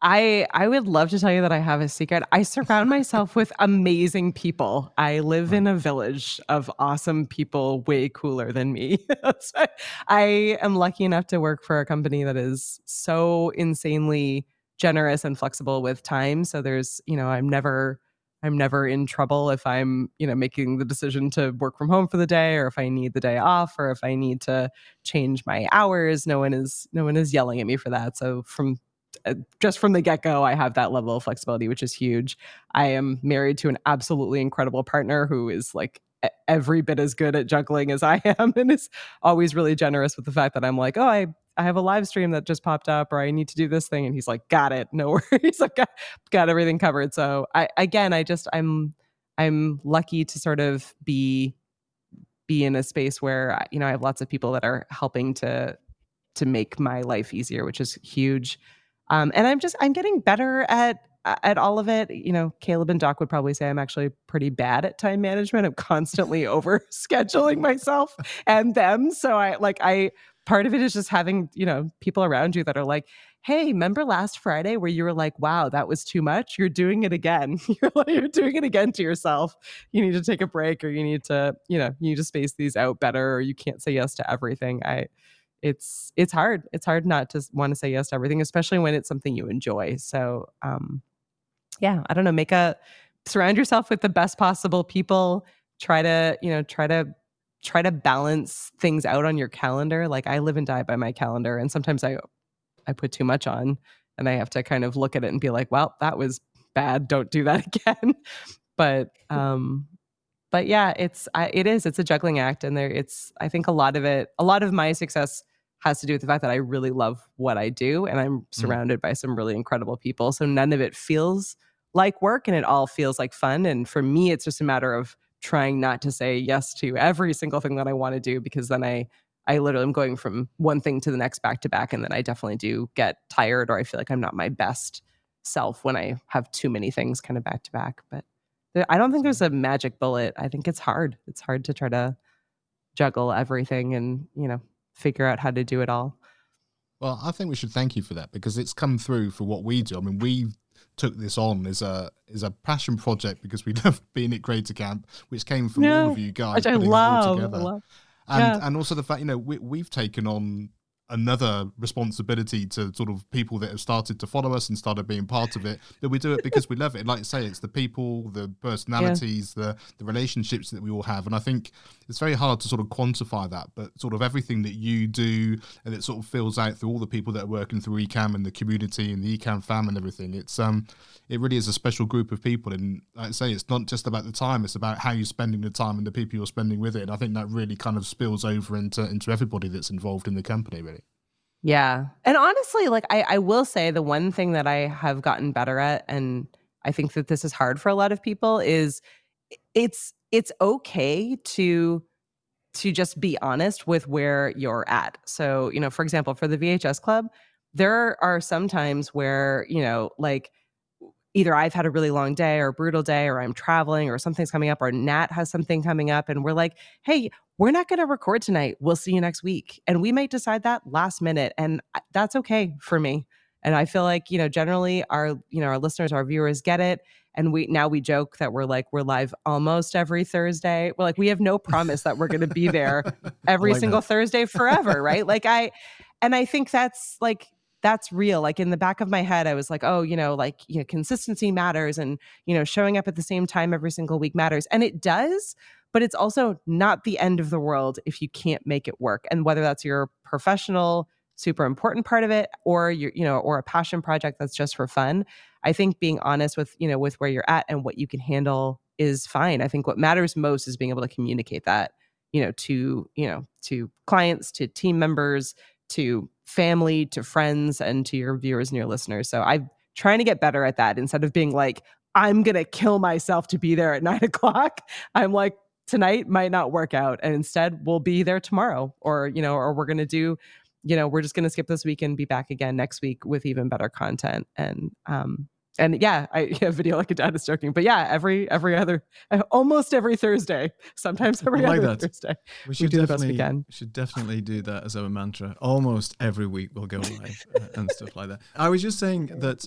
I would love to tell you that I have a secret. I surround myself with amazing people. I live in a village of awesome people way cooler than me. So I am lucky enough to work for a company that is so insanely generous and flexible with time. So there's, you know, I'm never in trouble if I'm, you know, making the decision to work from home for the day, or if I need the day off, or if I need to change my hours. No one is yelling at me for that. So from the get-go, I have that level of flexibility, which is huge. I am married to an absolutely incredible partner who is like every bit as good at juggling as I am, and is always really generous with the fact that I'm like, oh, I have a live stream that just popped up, or I need to do this thing. And he's like, got it. No worries. Like, got everything covered. So I'm lucky to sort of be in a space where, you know, I have lots of people that are helping to make my life easier, which is huge. And I'm getting better at all of it. You know, Caleb and Doc would probably say I'm actually pretty bad at time management. I'm constantly over scheduling myself and them. So part of it is just having, you know, people around you that are like, hey, remember last Friday where you were like, wow, that was too much? You're doing it again. You're doing it again to yourself. You need to take a break, or you need to space these out better, or you can't say yes to everything. It's hard. It's hard not to want to say yes to everything, especially when it's something you enjoy. So, I don't know, surround yourself with the best possible people. Try to balance things out on your calendar. Like, I live and die by my calendar, and sometimes I put too much on, and I have to kind of look at it and be like, well, that was bad. Don't do that again. But yeah, it's a juggling act. And I think a lot of my success has to do with the fact that I really love what I do, and I'm surrounded by some really incredible people. So none of it feels like work, and it all feels like fun. And for me, it's just a matter of trying not to say yes to every single thing that I want to do, because then I literally am going from one thing to the next back to back. And then I definitely do get tired, or I feel like I'm not my best self when I have too many things kind of back to back. But I don't think there's a magic bullet. I think it's hard. It's hard to try to juggle everything and, you know, figure out how to do it all. Well, I think we should thank you for that, because it's come through for what we do. I mean, we've took this on as a passion project because we love being at Creator Camp, which came from all of you guys, which I love, together. And also the fact, you know, we've taken on another responsibility to sort of people that have started to follow us and started being part of it, that we do it because we love it. And like you say, it's the people, the personalities, the relationships that we all have. And I think it's very hard to sort of quantify that, but sort of everything that you do, and it sort of fills out through all the people that are working through Ecamm and the community and the Ecamm Fam and everything. It's it really is a special group of people. And like I say, it's not just about the time, it's about how you're spending the time and the people you're spending with it. And I think that really kind of spills over into everybody that's involved in the company, really. Yeah. And honestly, like I will say the one thing that I have gotten better at, and I think that this is hard for a lot of people, is it's okay to just be honest with where you're at. So, you know, for example, for the VHS Club, there are some times where, you know, like either I've had a really long day or a brutal day, or I'm traveling, or something's coming up, or Nat has something coming up, and we're like, hey, we're not going to record tonight. We'll see you next week. And we might decide that last minute, and that's okay for me. And I feel like, you know, generally our listeners, our viewers get it. And we joke that we're like, we're live almost every Thursday. We're like, we have no promise that we're going to be there every single Thursday forever. Right. Like I think that's like, that's real. Like in the back of my head, I was like, oh, you know, consistency matters, and, you know, showing up at the same time every single week matters. And it does, but it's also not the end of the world if you can't make it work. And whether that's your professional, super important part of it, or or a passion project that's just for fun, I think being honest with, you know, with where you're at and what you can handle is fine. I think what matters most is being able to communicate that, you know, to clients, to team members, to family, to friends, and to your viewers and your listeners. So I'm trying to get better at that. Instead of being like, I'm going to kill myself to be there at 9:00. I'm like, tonight might not work out. And instead we'll be there tomorrow, or, you know, or we're going to do, you know, we're just going to skip this week and be back again next week with even better content. And yeah, video like a dad is joking, but yeah, almost every Thursday, sometimes every other Thursday. We do the best we can. We should definitely do that as our mantra. Almost every week we'll go live and stuff like that. I was just saying that,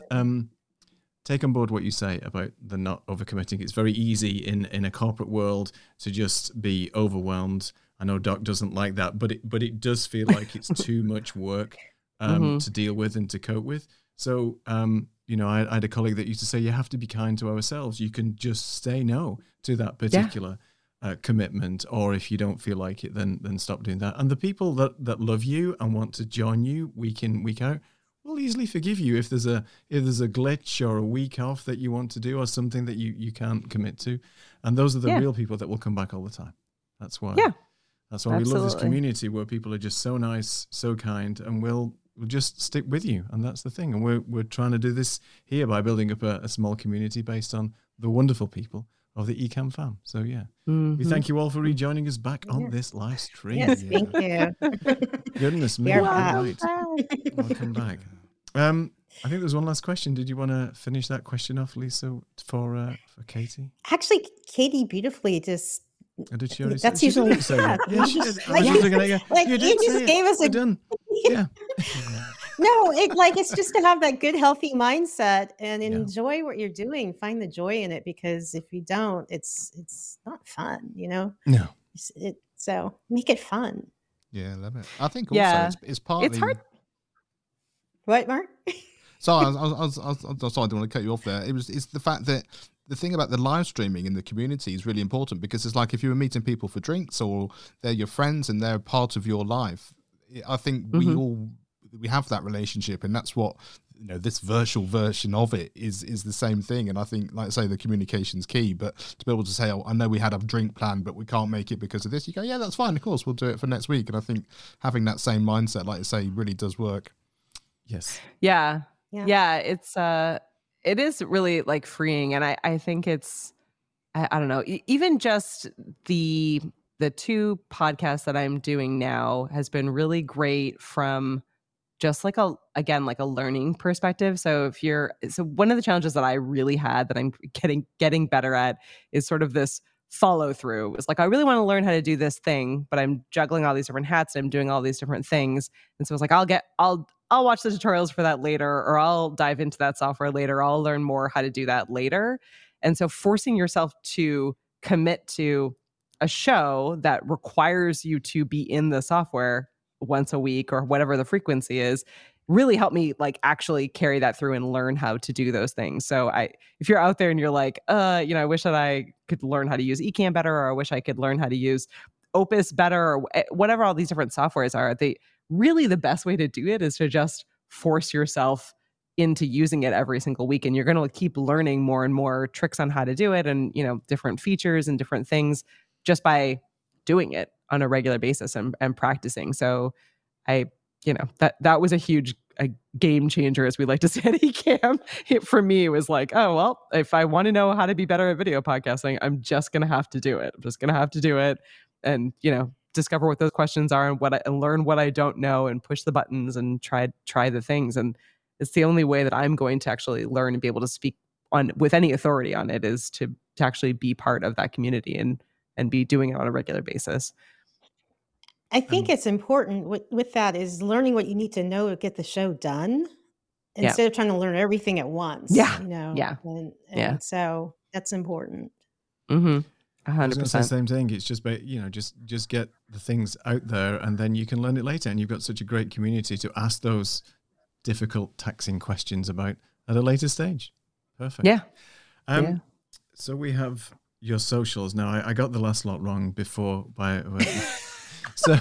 take on board what you say about the not overcommitting. It's very easy in a corporate world to just be overwhelmed. I know Doc doesn't like that, but it does feel like it's too much work to deal with and to cope with. So, I had a colleague that used to say, you have to be kind to ourselves. You can just say no to that particular commitment, or if you don't feel like it, then stop doing that. And the people that love you and want to join you week in, week out, will easily forgive you if there's a glitch or a week off that you want to do or something that you can't commit to. And those are the real people that will come back all the time. That's why Absolutely. We love this community where people are just so nice, so kind, and will just stick with you. And that's the thing. And we're trying to do this here by building up a small community based on the wonderful people of the Ecamm Fam. So we thank you all for rejoining us back on this live stream. Yes, thank you. Goodness me. Welcome back. I think there's one last question. Did you want to finish that question off, Lisa, for Katie? Actually, Katie beautifully just... Oh, did she already That's say, usually... She say that. Yeah, she did. Like, you just gave us a... Done. Yeah. No, it's just to have that good, healthy mindset and enjoy what you're doing. Find the joy in it, because if you don't, it's not fun, No. So make it fun. Yeah, love it. I think also it's partly... It's hard. What, Mark? Sorry, I'm sorry, I didn't want to cut you off there. It's the fact that the thing about the live streaming in the community is really important, because it's like if you were meeting people for drinks or they're your friends and they're a part of your life, I think we have that relationship, and that's what this virtual version of it is the same thing. And I think, like I say, the communication's key, but to be able to say, I know we had a drink plan, but we can't make it because of this, you go, yeah, that's fine, of course, we'll do it for next week. And I think having that same mindset, like I say, really does work. Yes. Yeah. It's it is really like freeing, and I think it's I don't know, even just the two podcasts that I'm doing now has been really great from just like a learning perspective. So so one of the challenges that I really had that I'm getting better at is sort of this follow through. It's like, I really want to learn how to do this thing, but I'm juggling all these different hats and I'm doing all these different things. And so it's like, I'll watch the tutorials for that later, or I'll dive into that software later. I'll learn more how to do that later. And so forcing yourself to commit to a show that requires you to be in the software once a week or whatever the frequency is really helped me like actually carry that through and learn how to do those things. So if you're out there and you're like, I wish that I could learn how to use Ecamm better, or I wish I could learn how to use Opus better, or whatever all these different softwares are, really the best way to do it is to just force yourself into using it every single week. And you're going to keep learning more and more tricks on how to do it, and, different features and different things just by doing it on a regular basis and practicing. So that was a huge game changer, as we like to say at Ecamm. For me, it was like, oh, well, if I want to know how to be better at video podcasting, I'm just going to have to do it. And, discover what those questions are and learn what I don't know, and push the buttons and try the things. And it's the only way that I'm going to actually learn and be able to speak on with any authority on it is to actually be part of that community and be doing it on a regular basis. I think it's important with that is learning what you need to know to get the show done instead of trying to learn everything at once. Yeah. Yeah. And so that's important. Mm-hmm. 100%. Same thing. It's just, just get the things out there, and then you can learn it later. And you've got such a great community to ask those difficult, taxing questions about at a later stage. Perfect. Yeah. So we have your socials now. I got the last lot wrong before by. So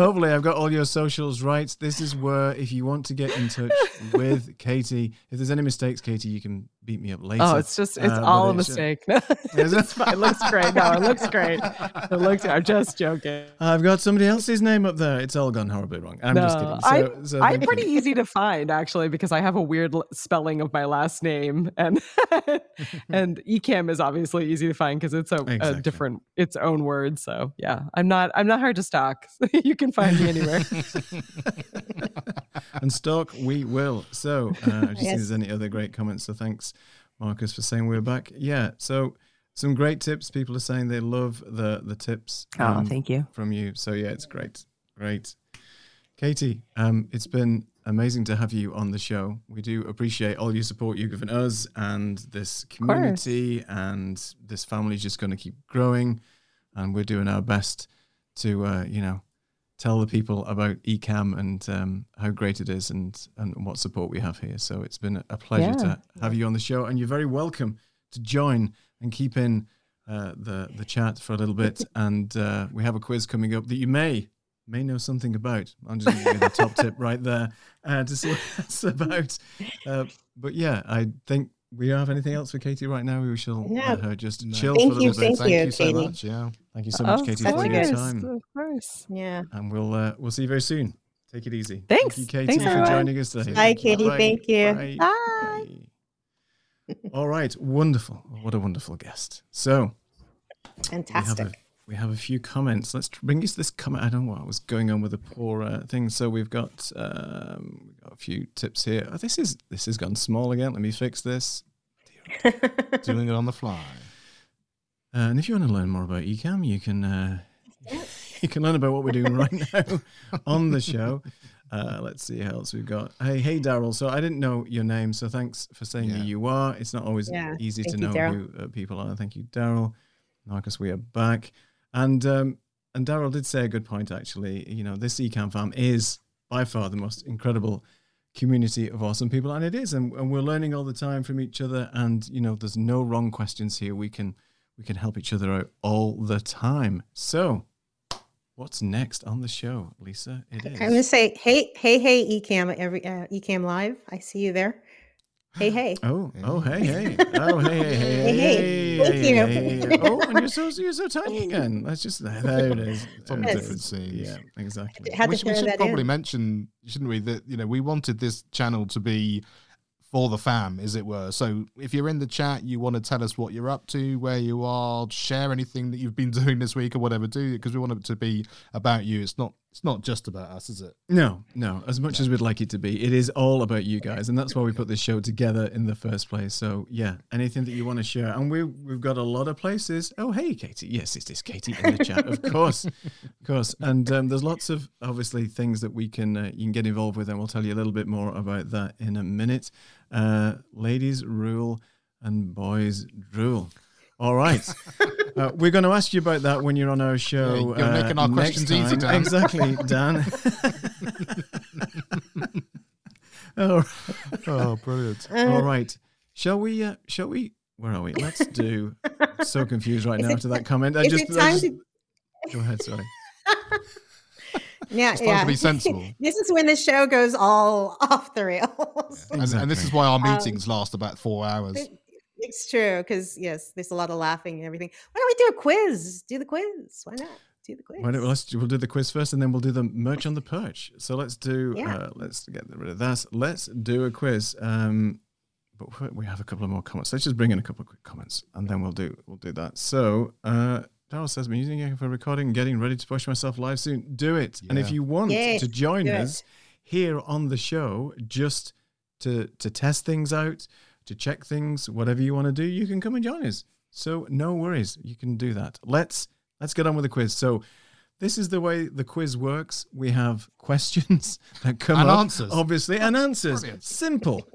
hopefully I've got all your socials right. This is where, if you want to get in touch with Katie, if there's any mistakes, Katie, you can beat me up later. Oh, it's all a mistake. It looks great. No, it looks great. I'm just joking. I've got somebody else's name up there. It's all gone horribly wrong. I'm just kidding. I'm pretty easy to find, actually, because I have a weird spelling of my last name. And Ecamm is obviously easy to find because it's a different, its own word. So yeah, I'm not hard to stalk. You can find me anywhere. And stalk we will. So I just think there's any other great comments. So thanks, Marcus, for saying we're back. Yeah. So some great tips. People are saying they love the tips. Thank you from you. So yeah, it's great. Great. Katie, it's been amazing to have you on the show. We do appreciate all your support you've given us and this community, and this family is just going to keep growing, and we're doing our best to tell the people about Ecamm and how great it is and what support we have here. So it's been a pleasure to have you on the show, and you're very welcome to join and keep in the chat for a little bit. And we have a quiz coming up that you may know something about. I'm just going to give you the top tip right there to see what that's about. But yeah, I think we don't have anything else for Katie right now. We shall let her just chill for a little bit. Thank you so much. Yeah, thank you so much, Katie, for your time. Of course, yeah. And we'll see you very soon. Take it easy. Thanks. Thank you, Katie, for joining us today. Bye, Katie. Bye. Thank you. Bye. Bye. All right, wonderful. What a wonderful guest. So fantastic. We have a few comments. Let's bring you to this comment. I don't know what was going on with the poor thing. So we've got a few tips here. Oh, this has gone small again. Let me fix this. Doing it on the fly. And if you want to learn more about Ecamm, you can learn about what we're doing right now on the show. Let's see how else we've got. Hey, Daryl. So I didn't know your name, so thanks for saying who you are. It's not always easy to know who people are. Thank you, Daryl. Marcus, we are back. And Daryl did say a good point, actually. You know, this Ecamm Fam is by far the most incredible community of awesome people, and it is. And we're learning all the time from each other. And, you know, there's no wrong questions here. We can help each other out all the time. So what's next on the show, Lisa? It is. I'm going to say, hey, Ecamm, every Ecamm Live. I see you there. Hey. Oh, hey. Oh, hey. Thank you. Oh, and you're so tiny again. That's just there it is. From different scenes. Yeah, exactly. We should probably mention, shouldn't we, that we wanted this channel to be for the fam, as it were. So if you're in the chat, you want to tell us what you're up to, where you are, share anything that you've been doing this week or whatever, do because we want it to be about you. It's not just about us, is it? No. As much as we'd like it to be, it is all about you guys. And that's why we put this show together in the first place. So yeah, anything that you want to share. And we've got a lot of places. Oh, hey, Katie. Yes, it is Katie in the chat. Of course. And there's lots of, obviously, things that we can you can get involved with. And we'll tell you a little bit more about that in a minute. Ladies rule and boys drool. All right. We're going to ask you about that when you're on our show. Yeah, you're making our questions easy, Dan. Exactly, Dan. Oh, brilliant. All right. Shall we? Where are we? Let's do. So confused right now after that comment. Go ahead, sorry. Yeah, it's time to be sensible. This is when the show goes all off the rails. Yeah, exactly. And this is why our meetings last about 4 hours. It's true, because yes, there's a lot of laughing and everything. Why don't we do a quiz? Do the quiz. Why not? Do the quiz. We'll do the quiz first, and then we'll do the merch on the perch. So let's do. Let's get rid of that. Let's do a quiz. But we have a couple of more comments. Let's just bring in a couple of quick comments, and then we'll do that. So Daryl says, "I've been using Ecamm for recording, getting ready to push myself live soon. Do it, and if you want to join us here on the show, just to test things out." To check things, whatever you want to do, you can come and join us. So no worries, you can do that. Let's get on with the quiz. So this is the way the quiz works. We have questions that come and up, answers. Obviously, and answers. Brilliant.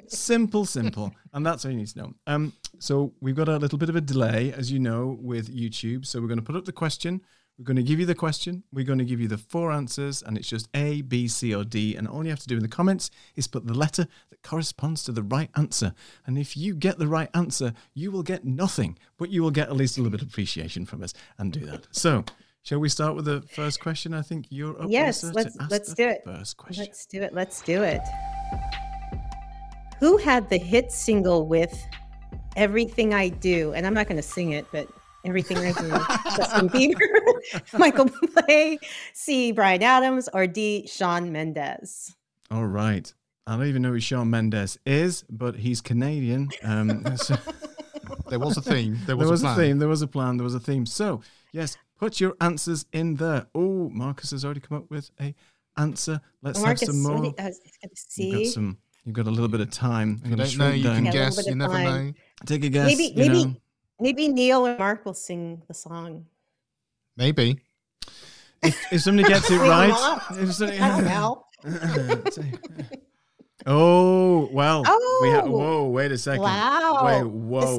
Simple. And that's all you need to know. So we've got a little bit of a delay, as you know, with YouTube. So we're going to put up the question. We're going to give you the question. We're going to give you the four answers, and it's just A, B, C, or D. And all you have to do in the comments is put the letter that corresponds to the right answer. And if you get the right answer, you will get nothing, but you will get at least a little bit of appreciation from us. And do that. So, shall we start with the first question? I think you're up. Yes, let's do it. First question. Let's do it. Who had the hit single with "Everything I Do"? And I'm not going to sing it, but. Everything I Do, Justin Bieber, Michael Bublé, C, Bryan Adams, or D, Shawn Mendes. All right. I don't even know who Shawn Mendes is, but he's Canadian. So there was a theme. There was a theme. So, yes, put your answers in there. Oh, Marcus has already come up with an answer. Let's have some more. You've got a little bit of time. You don't know. You can guess. You never know. Take a guess. Maybe Neil or Mark will sing the song. Maybe. If somebody gets it right. Oh, well. Oh, whoa, wait a second. Wow.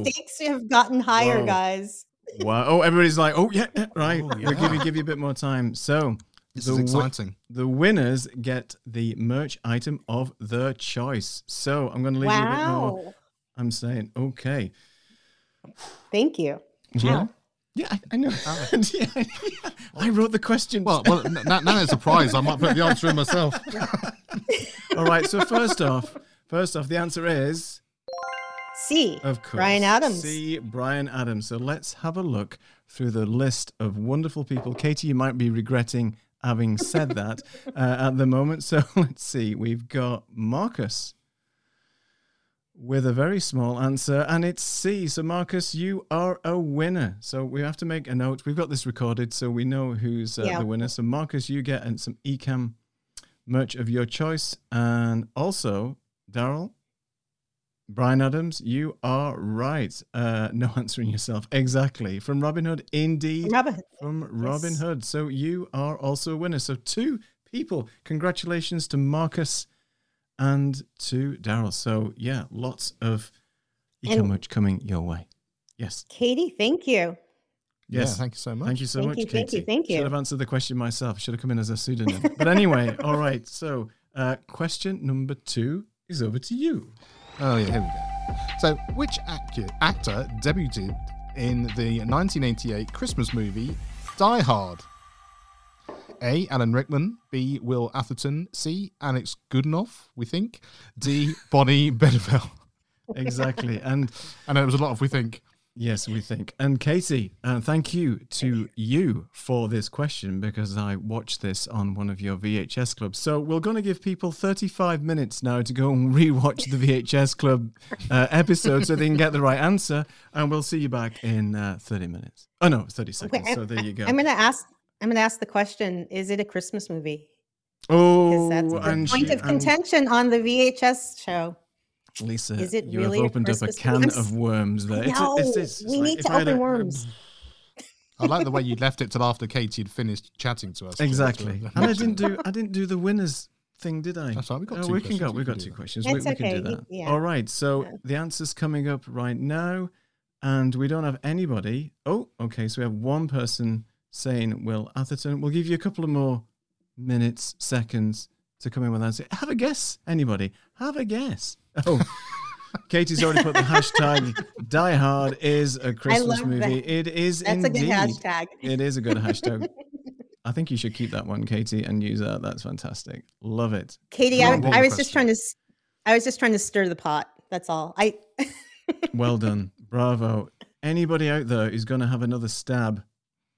The stakes have gotten higher, guys. Wow. Oh, everybody's like, right. We'll give you a bit more time. So This is exciting. The winners get the merch item of their choice. So I'm going to leave you a bit more. I'm saying, okay. Thank you. Yeah. Yeah, I know. Yeah. I wrote the question. Well, now there's a prize. I might put the answer in myself. All right. So first off, the answer is C. Of course, Brian Adams. C. Brian Adams. So let's have a look through the list of wonderful people. Katie, you might be regretting having said that at the moment. So let's see. We've got Marcus with a very small answer, and it's C. So Marcus, you are a winner. So we have to make a note. We've got this recorded, so we know who's the winner. So Marcus, you get some Ecamm merch of your choice. And also, Daryl, Brian Adams, you are right. No answering yourself. Exactly. From Robin Hood, indeed. Robin Hood. So you are also a winner. So two people. Congratulations to Marcus and to Daryl. So yeah, lots of Ecamm merch coming your way. Yes. Katie, thank you. Yes. Yeah, thank you so much. Thank you so much, Katie. Thank you. Should have answered the question myself. Should have come in as a pseudonym. But anyway, all right. So question number 2 is over to you. Oh yeah, here we go. So which actor debuted in the 1988 Christmas movie Die Hard? A. Alan Rickman. B. Will Atherton. C. Alex Goodenough, we think. D. Bonnie Bedeville. Exactly. And it was a lot of we think. Yes, we think. And Katie, thank you to you for this question, because I watched this on one of your VHS clubs. So we're going to give people 35 minutes now to go and rewatch the VHS club episode so they can get the right answer. And we'll see you back in 30 minutes. Oh, no, 30 seconds. Okay, so there you go. I'm going to ask the question, is it a Christmas movie? Oh, that's the point of contention on the VHS show. Lisa, you really have opened up a can of worms there. No, we need to open worms. I like the way you left it till after Katie had finished chatting to us. Exactly. And I didn't do the winners thing, did I? That's right. We've got two questions. We can do that. Yeah. All right. So the answer's coming up right now, and we don't have anybody. Oh, okay. So we have one person saying Will Atherton. We'll give you a couple of more minutes, seconds to come in with an answer. Have a guess, anybody. Have a guess. Oh, Katie's already put the hashtag Die Hard is a Christmas movie. It is indeed. That's a good hashtag. It is a good hashtag. I think you should keep that one, Katie, and use that. That's fantastic. Love it. Katie, I was just trying to stir the pot. That's all. Well done. Bravo. Anybody out there who's going to have another stab,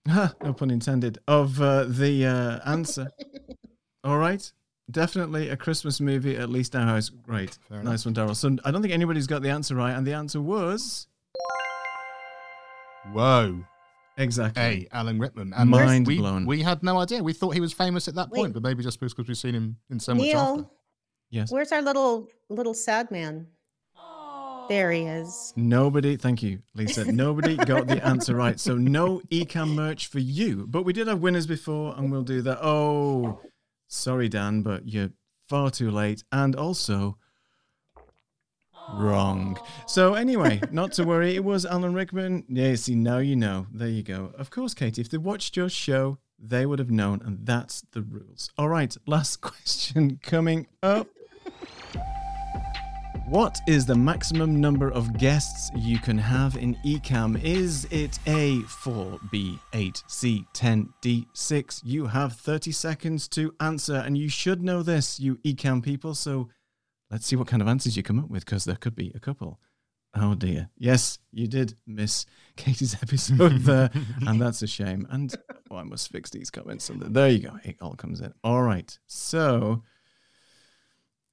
no pun intended, of the answer. All right. Definitely a Christmas movie, at least our house. Great. Nice one, Daryl. So I don't think anybody's got the answer right, and the answer was... Whoa. Exactly. Hey, Alan Rickman. And mind blown. We had no idea. We thought he was famous at that point, but maybe just because we've seen him in so much after. Yes. Where's our little sad man? There he is. Nobody, thank you, Lisa. Nobody got the answer right. So no Ecamm merch for you. But we did have winners before, and we'll do that. Oh... Sorry, Dan, but you're far too late and also wrong. So anyway, not to worry. It was Alan Rickman. Yeah, see, now you know. There you go. Of course, Katie, if they watched your show, they would have known, and that's the rules. All right, last question coming up. What is the maximum number of guests you can have in Ecamm? Is it A, 4, B, 8, C, 10, D, 6? You have 30 seconds to answer, and you should know this, you Ecamm people. So let's see what kind of answers you come up with, because there could be a couple. Oh, dear. Yes, you did miss Katie's episode there, and that's a shame. And I must fix these comments. There you go. It all comes in. All right. So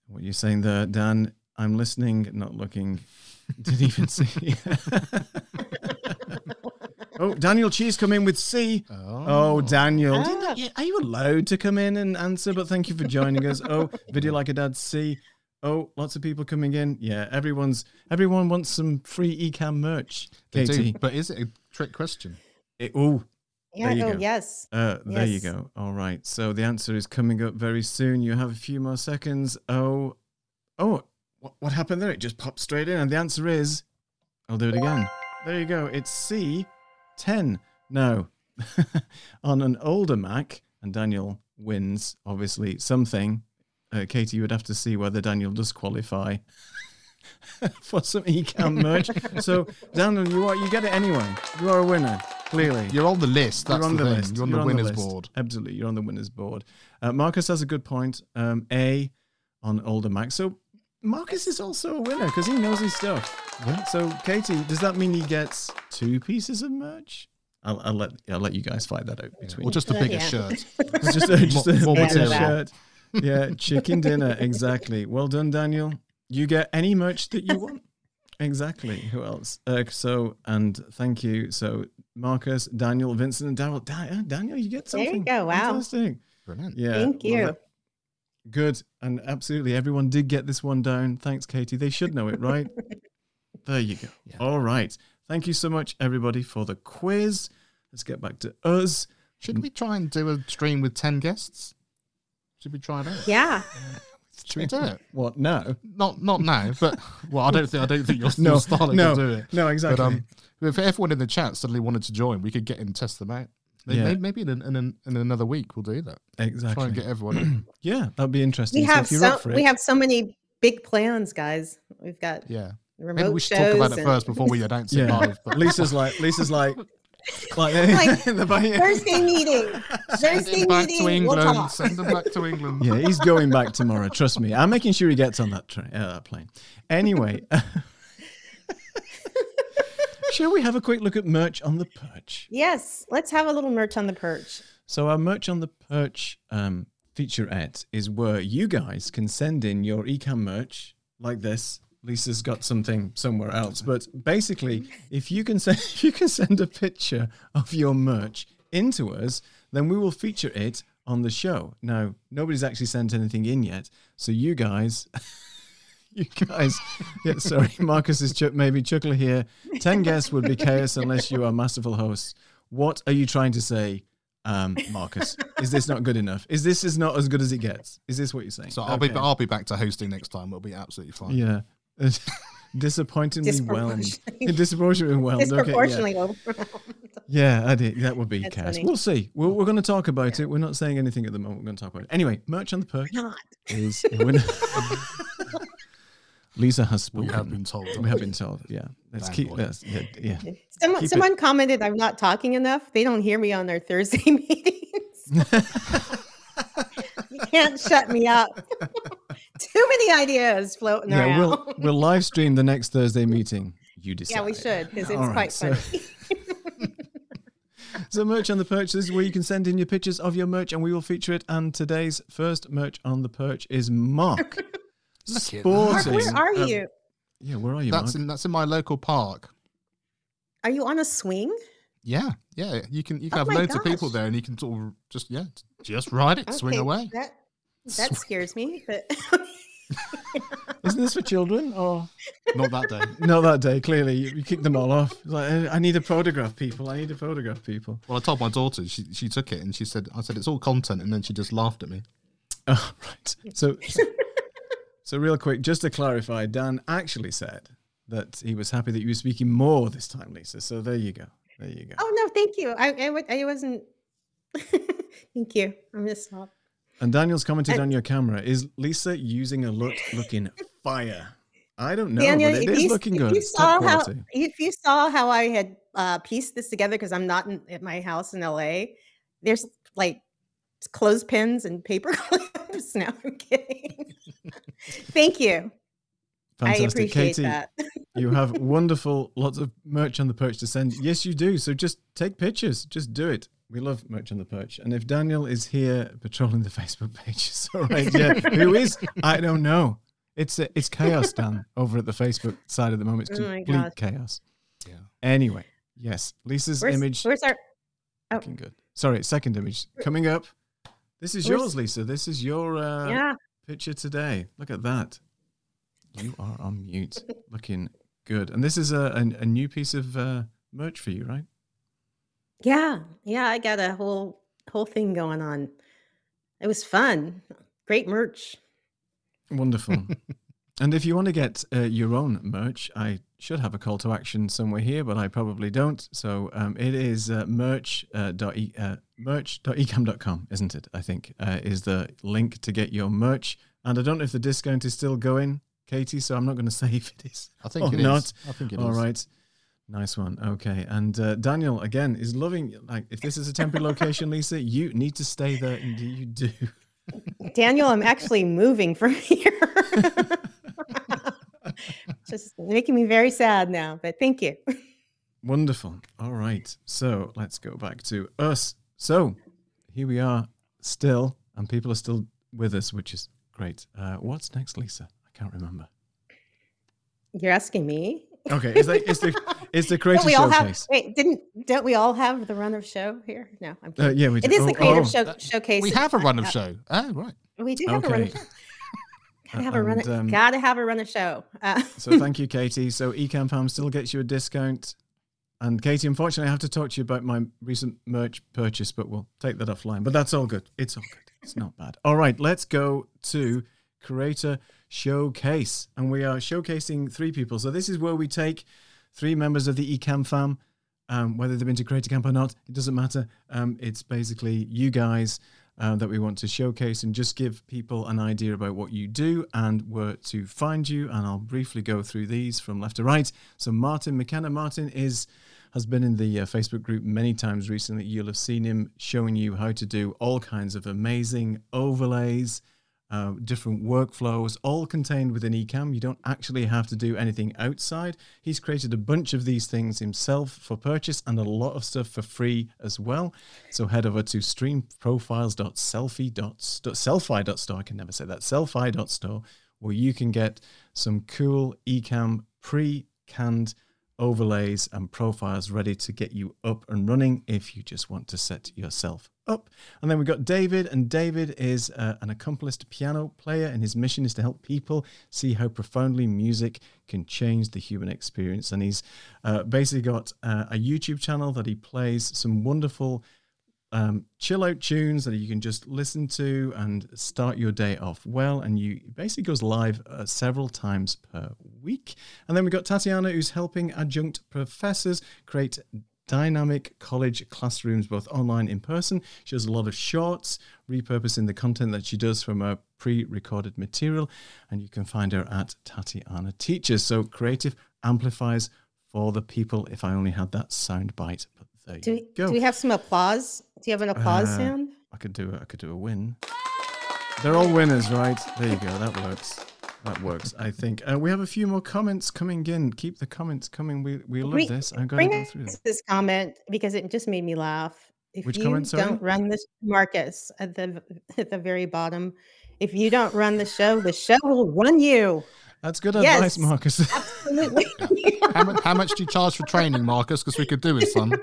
what you're saying there, Dan, I'm listening, not looking. Didn't even see. Oh, Daniel Cheese come in with C. Oh, Daniel. Are you allowed to come in and answer? But thank you for joining us. Oh, Video Like a Dad, C. Oh, lots of people coming in. Yeah, everyone wants some free Ecamm merch, Katie. But is it a trick question? Yes. There you go. All right. So the answer is coming up very soon. You have a few more seconds. Oh. What happened there? It just popped straight in. And the answer is, I'll do it again. There you go. It's C, 10. No. On an older Mac, and Daniel wins, obviously, something. Katie, you would have to see whether Daniel does qualify for some Ecamm merch. So, Daniel, you get it anyway. You are a winner, clearly. You're on the list. That's the thing. You're on the winner's board. Absolutely. You're on the winner's board. Marcus has a good point. A on older Mac. So, Marcus is also a winner because he knows his stuff. Yeah. So, Katie, does that mean he gets 2 pieces of merch? I'll let you guys fight that out between. Or just a bigger shirt. Just a bigger shirt. Yeah, chicken dinner. Exactly. Well done, Daniel. You get any merch that you want. Exactly. Who else? Thank you. So Marcus, Daniel, Vincent, and Daryl. Daniel, you get something. There you go. Wow. Fantastic. Brilliant. Yeah. Thank you. Good. And absolutely, everyone did get this one down. Thanks, Katie. They should know it, right? There you go. Yeah. All right. Thank you so much, everybody, for the quiz. Let's get back to us. Should we try and do a stream with 10 guests? Should we try that? Yeah. Should we do it? What? No. Not now, but well, I don't think you're still starting to do it. No, exactly. But if everyone in the chat suddenly wanted to join, we could get in and test them out. Maybe in another week we'll do that. Exactly. Try and get everyone in. Yeah, that'd be interesting. We have so many big plans, guys. We've got remote maybe we should talk about it first before we announce it live. But Lisa's like Thursday meeting. Send him back to England. Yeah, he's going back tomorrow. Trust me. I'm making sure he gets on that train, that plane. Anyway, shall we have a quick look at merch on the perch? Yes, let's have a little merch on the perch. So our merch on the perch featurette is where you guys can send in your Ecamm merch like this. Lisa's got something somewhere else, but basically, if you can send a picture of your merch into us, then we will feature it on the show. Now, nobody's actually sent anything in yet, so you guys, yeah, sorry, Marcus is maybe chuckle here. 10 guests would be chaos unless you are masterful hosts. What are you trying to say? Marcus, is this not good enough? Is this not as good as it gets? Is this what you're saying? So I'll be back to hosting next time. It'll be absolutely fine. Yeah. Disproportionately overwhelmed. Yeah, I did. That would be chaos. We'll see. We're going to talk about it. We're not saying anything at the moment. We're going to talk about it. Anyway, merch on the perch is... Lisa has spoken. We have been told. Yeah. Let's keep this. Yeah. Someone commented, I'm not talking enough. They don't hear me on their Thursday meetings. You can't shut me up. Too many ideas floating around. We'll live stream the next Thursday meeting. You decide. Yeah, we should, because it's quite funny. So merch on the perch, this is where you can send in your pictures of your merch and we will feature it. And today's first merch on the perch is Mark. Sporting. Mark, where are you? Yeah, where are you? That's in my local park. Are you on a swing? Yeah. You can have loads of people there, and you can sort of just ride it, swing away. That scares me. But... Isn't this for children or not that day? Not that day. Clearly, you kick them all off. It's like I need a photograph, people. Well, I told my daughter. She took it, and she said, "I said it's all content," and then she just laughed at me. Oh, right. So real quick, just to clarify, Dan actually said that he was happy that you were speaking more this time, Lisa. So there you go. Oh, no, thank you. I wasn't. Thank you. I'm going to stop. And Daniel's commented on your camera. Is Lisa using a look looking fire? I don't know, Daniel, but it is looking good. If you saw how I had pieced this together, because I'm not at my house in L.A., there's like clothespins and paper clips. No, I'm kidding. Thank you. Fantastic. I appreciate Katie, that. You have wonderful lots of merch on the perch to send. Yes, you do. So just take pictures. Just do it. We love merch on the perch. And if Daniel is here patrolling the Facebook pages, all right, yeah. Who is? I don't know. It's chaos, Dan, over at the Facebook side at the moment. It's complete chaos. Yeah. Anyway, yes. Lisa's image. Where's our looking good. Sorry, second image coming up. This is yours, Lisa. This is your picture today. Look at that. You are on mute. Looking good. And this is a new piece of merch for you, right? Yeah. I got a whole thing going on. It was fun. Great merch. Wonderful. And if you want to get your own merch, I should have a call to action somewhere here, but I probably don't. So it is merch.ecamm.com, isn't it? I think is the link to get your merch. And I don't know if the discount is still going, Katie, so I'm not going to say if it is. I think it is. I think it is. All right. Nice one. Okay. And Daniel, again, is loving, like, if this is a temporary location, Lisa, you need to stay there. And you do. Daniel, I'm actually moving from here. Just making me very sad now, but thank you. Wonderful. All right. So let's go back to us. So here we are still, and people are still with us, which is great. What's next, Lisa? I can't remember. You're asking me? Okay, it's the creative showcase. Don't we all have the run of show here? No, I'm kidding. Yeah, we do. It is the creative showcase. We have a run of show. Oh, right. We do have a run of show. Gotta have a run of show. So thank you, Katie. So Ecamm Fam still gets you a discount. And Katie, unfortunately, I have to talk to you about my recent merch purchase, but we'll take that offline. But that's all good. It's all good. It's not bad. All right, let's go to Creator Showcase, and we are showcasing three people. So this is where we take three members of the Ecamm Fam, whether they've been to Creator Camp or not, it doesn't matter. It's basically you guys that we want to showcase and just give people an idea about what you do and where to find you. And I'll briefly go through these from left to right. So Martin McKenna. Martin has been in the Facebook group many times recently. You'll have seen him showing you how to do all kinds of amazing overlays, different workflows, all contained within Ecamm. You don't actually have to do anything outside. He's created a bunch of these things himself for purchase and a lot of stuff for free as well. So head over to streamprofiles.selfie.store. I can never say that. Selfie.store, where you can get some cool Ecamm pre-canned overlays and profiles ready to get you up and running if you just want to set yourself up. And then we've got David, and David is an accomplished piano player, and his mission is to help people see how profoundly music can change the human experience. And he's basically got a YouTube channel that he plays some wonderful chill out tunes that you can just listen to and start your day off well. And you basically goes live several times per week. And then we've got Tatiana, who's helping adjunct professors create dynamic college classrooms, both online and in person. She does a lot of shorts, repurposing the content that she does from her pre-recorded material. And you can find her at Tatiana Teachers. So Creative Amplifiers for the people. If I only had that sound bite, but there you go. Do we have some applause? Do you have an applause sound? I could do a win. They're all winners, right? There you go. That works. That works, I think. We have a few more comments coming in. Keep the comments coming. We love this. I'm going to go through this comment because it just made me laugh. If Which you comment, sorry? Don't run this, Marcus, at the very bottom. If you don't run the show will run you. That's good advice, Marcus. Absolutely. How much do you charge for training, Marcus? Because we could do with some.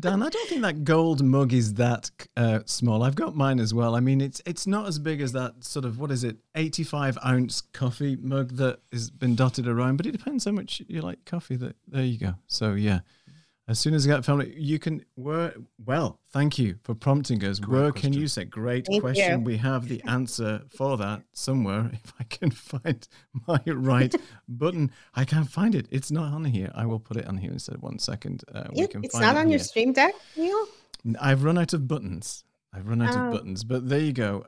Dan, I don't think that gold mug is that small. I've got mine as well. I mean, it's not as big as that sort of, 85-ounce coffee mug that has been dotted around, but it depends how much you like coffee. There you go. So, yeah. As soon as I get family, you can, well, thank you for prompting us. Can you say? Great thank question. You. We have the answer for that somewhere. If I can find my right button. I can't find it. It's not on here. I will put it on here instead. 1 second. It's not on your stream deck, Neil? I've run out of buttons. But there you go.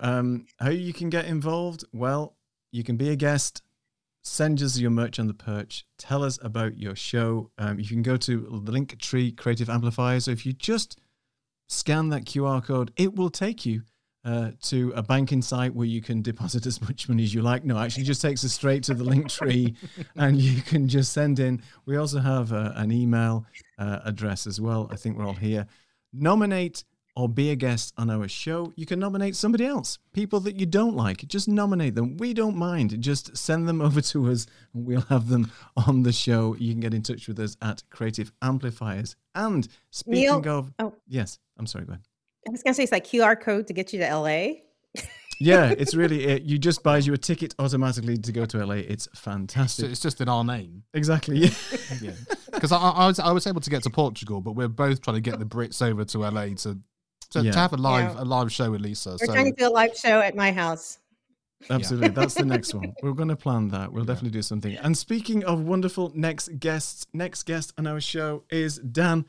How you can get involved? Well, you can be a guest. Send us your merch on the perch. Tell us about your show. You can go to the Linktree Creative Amplifiers. So if you just scan that QR code, it will take you to a banking site where you can deposit as much money as you like. No, actually, it just takes us straight to the Linktree, and you can just send in. We also have an email address as well. I think we're all here. Nominate or be a guest on our show. You can nominate somebody else, people that you don't like. Just nominate them. We don't mind. Just send them over to us and we'll have them on the show. You can get in touch with us at Creative Amplifiers. And speaking of... Oh. Yes, I'm sorry, go ahead. I was going to say it's like QR code to get you to LA. Yeah, it's really... You just buys you a ticket automatically to go to LA. It's fantastic. It's just in our name. Exactly, yeah. Yeah. Because I was able to get to Portugal, but we're both trying to get the Brits over to LA to... So yeah. To have a live show with Lisa. We're trying to do a live show at my house. Absolutely. Yeah. That's the next one. We're going to plan that. We'll definitely do something. And speaking of wonderful next guest on our show is Dan.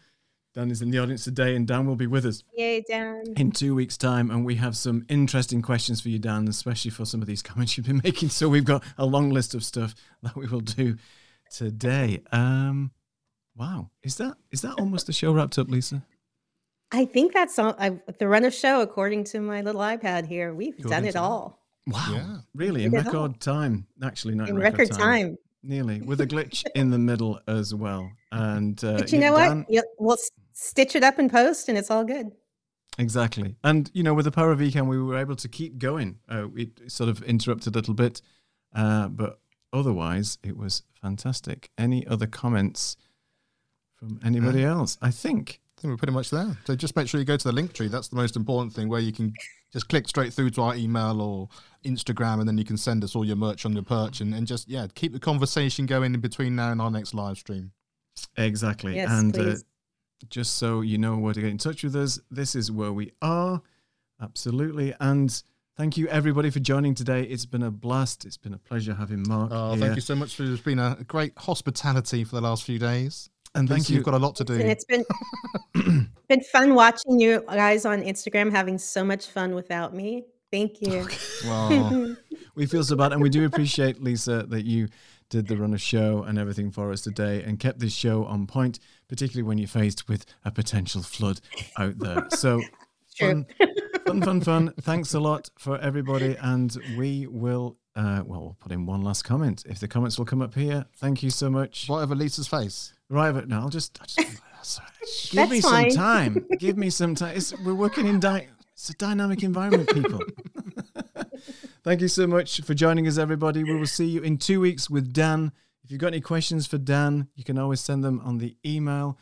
Dan is in the audience today, and Dan will be with us in 2 weeks' time. And we have some interesting questions for you, Dan, especially for some of these comments you've been making. So we've got a long list of stuff that we will do today. Wow. Is that almost the show wrapped up, Lisa? I think that's the run of show, according to my little iPad here. We've done it all. Wow. Yeah. Really? In record time. Actually, not in record time. Nearly. With a glitch in the middle as well. And but you know what? We'll stitch it up and post, and it's all good. Exactly. And, you know, with the power of Ecamm, we were able to keep going. It sort of interrupted a little bit. But otherwise, it was fantastic. Any other comments from anybody else? I think we're pretty much there. So just make sure you go to the link tree. That's the most important thing, where you can just click straight through to our email or Instagram, and then you can send us all your merch on your perch, and just, keep the conversation going in between now and our next live stream. Exactly. Yes, and just so you know where to get in touch with us, this is where we are. Absolutely. And thank you, everybody, for joining today. It's been a blast. It's been a pleasure having Mark here. Thank you so much. It's been a great hospitality for the last few days. And thank you. You've got a lot to do. And it's been been fun watching you guys on Instagram, having so much fun without me. Thank you. Okay. Wow. We feel so bad. And we do appreciate, Lisa, that you did the run of show and everything for us today and kept this show on point, particularly when you're faced with a potential flood out there. So fun. Thanks a lot for everybody. And we will, we'll put in one last comment. If the comments will come up here, thank you so much. Right over Lisa's face. Right, but no, I'll just give me some time. Give me some time. We're working in it's a dynamic environment, people. Thank you so much for joining us, everybody. We will see you in 2 weeks with Dan. If you've got any questions for Dan, you can always send them on the email.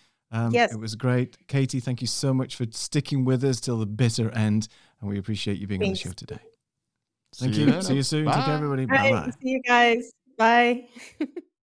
Yes. It was great. Katie, thank you so much for sticking with us till the bitter end. And we appreciate you being on the show today. Thank you. See you soon. Bye. Take care, everybody. Bye. Bye. See you guys. Bye.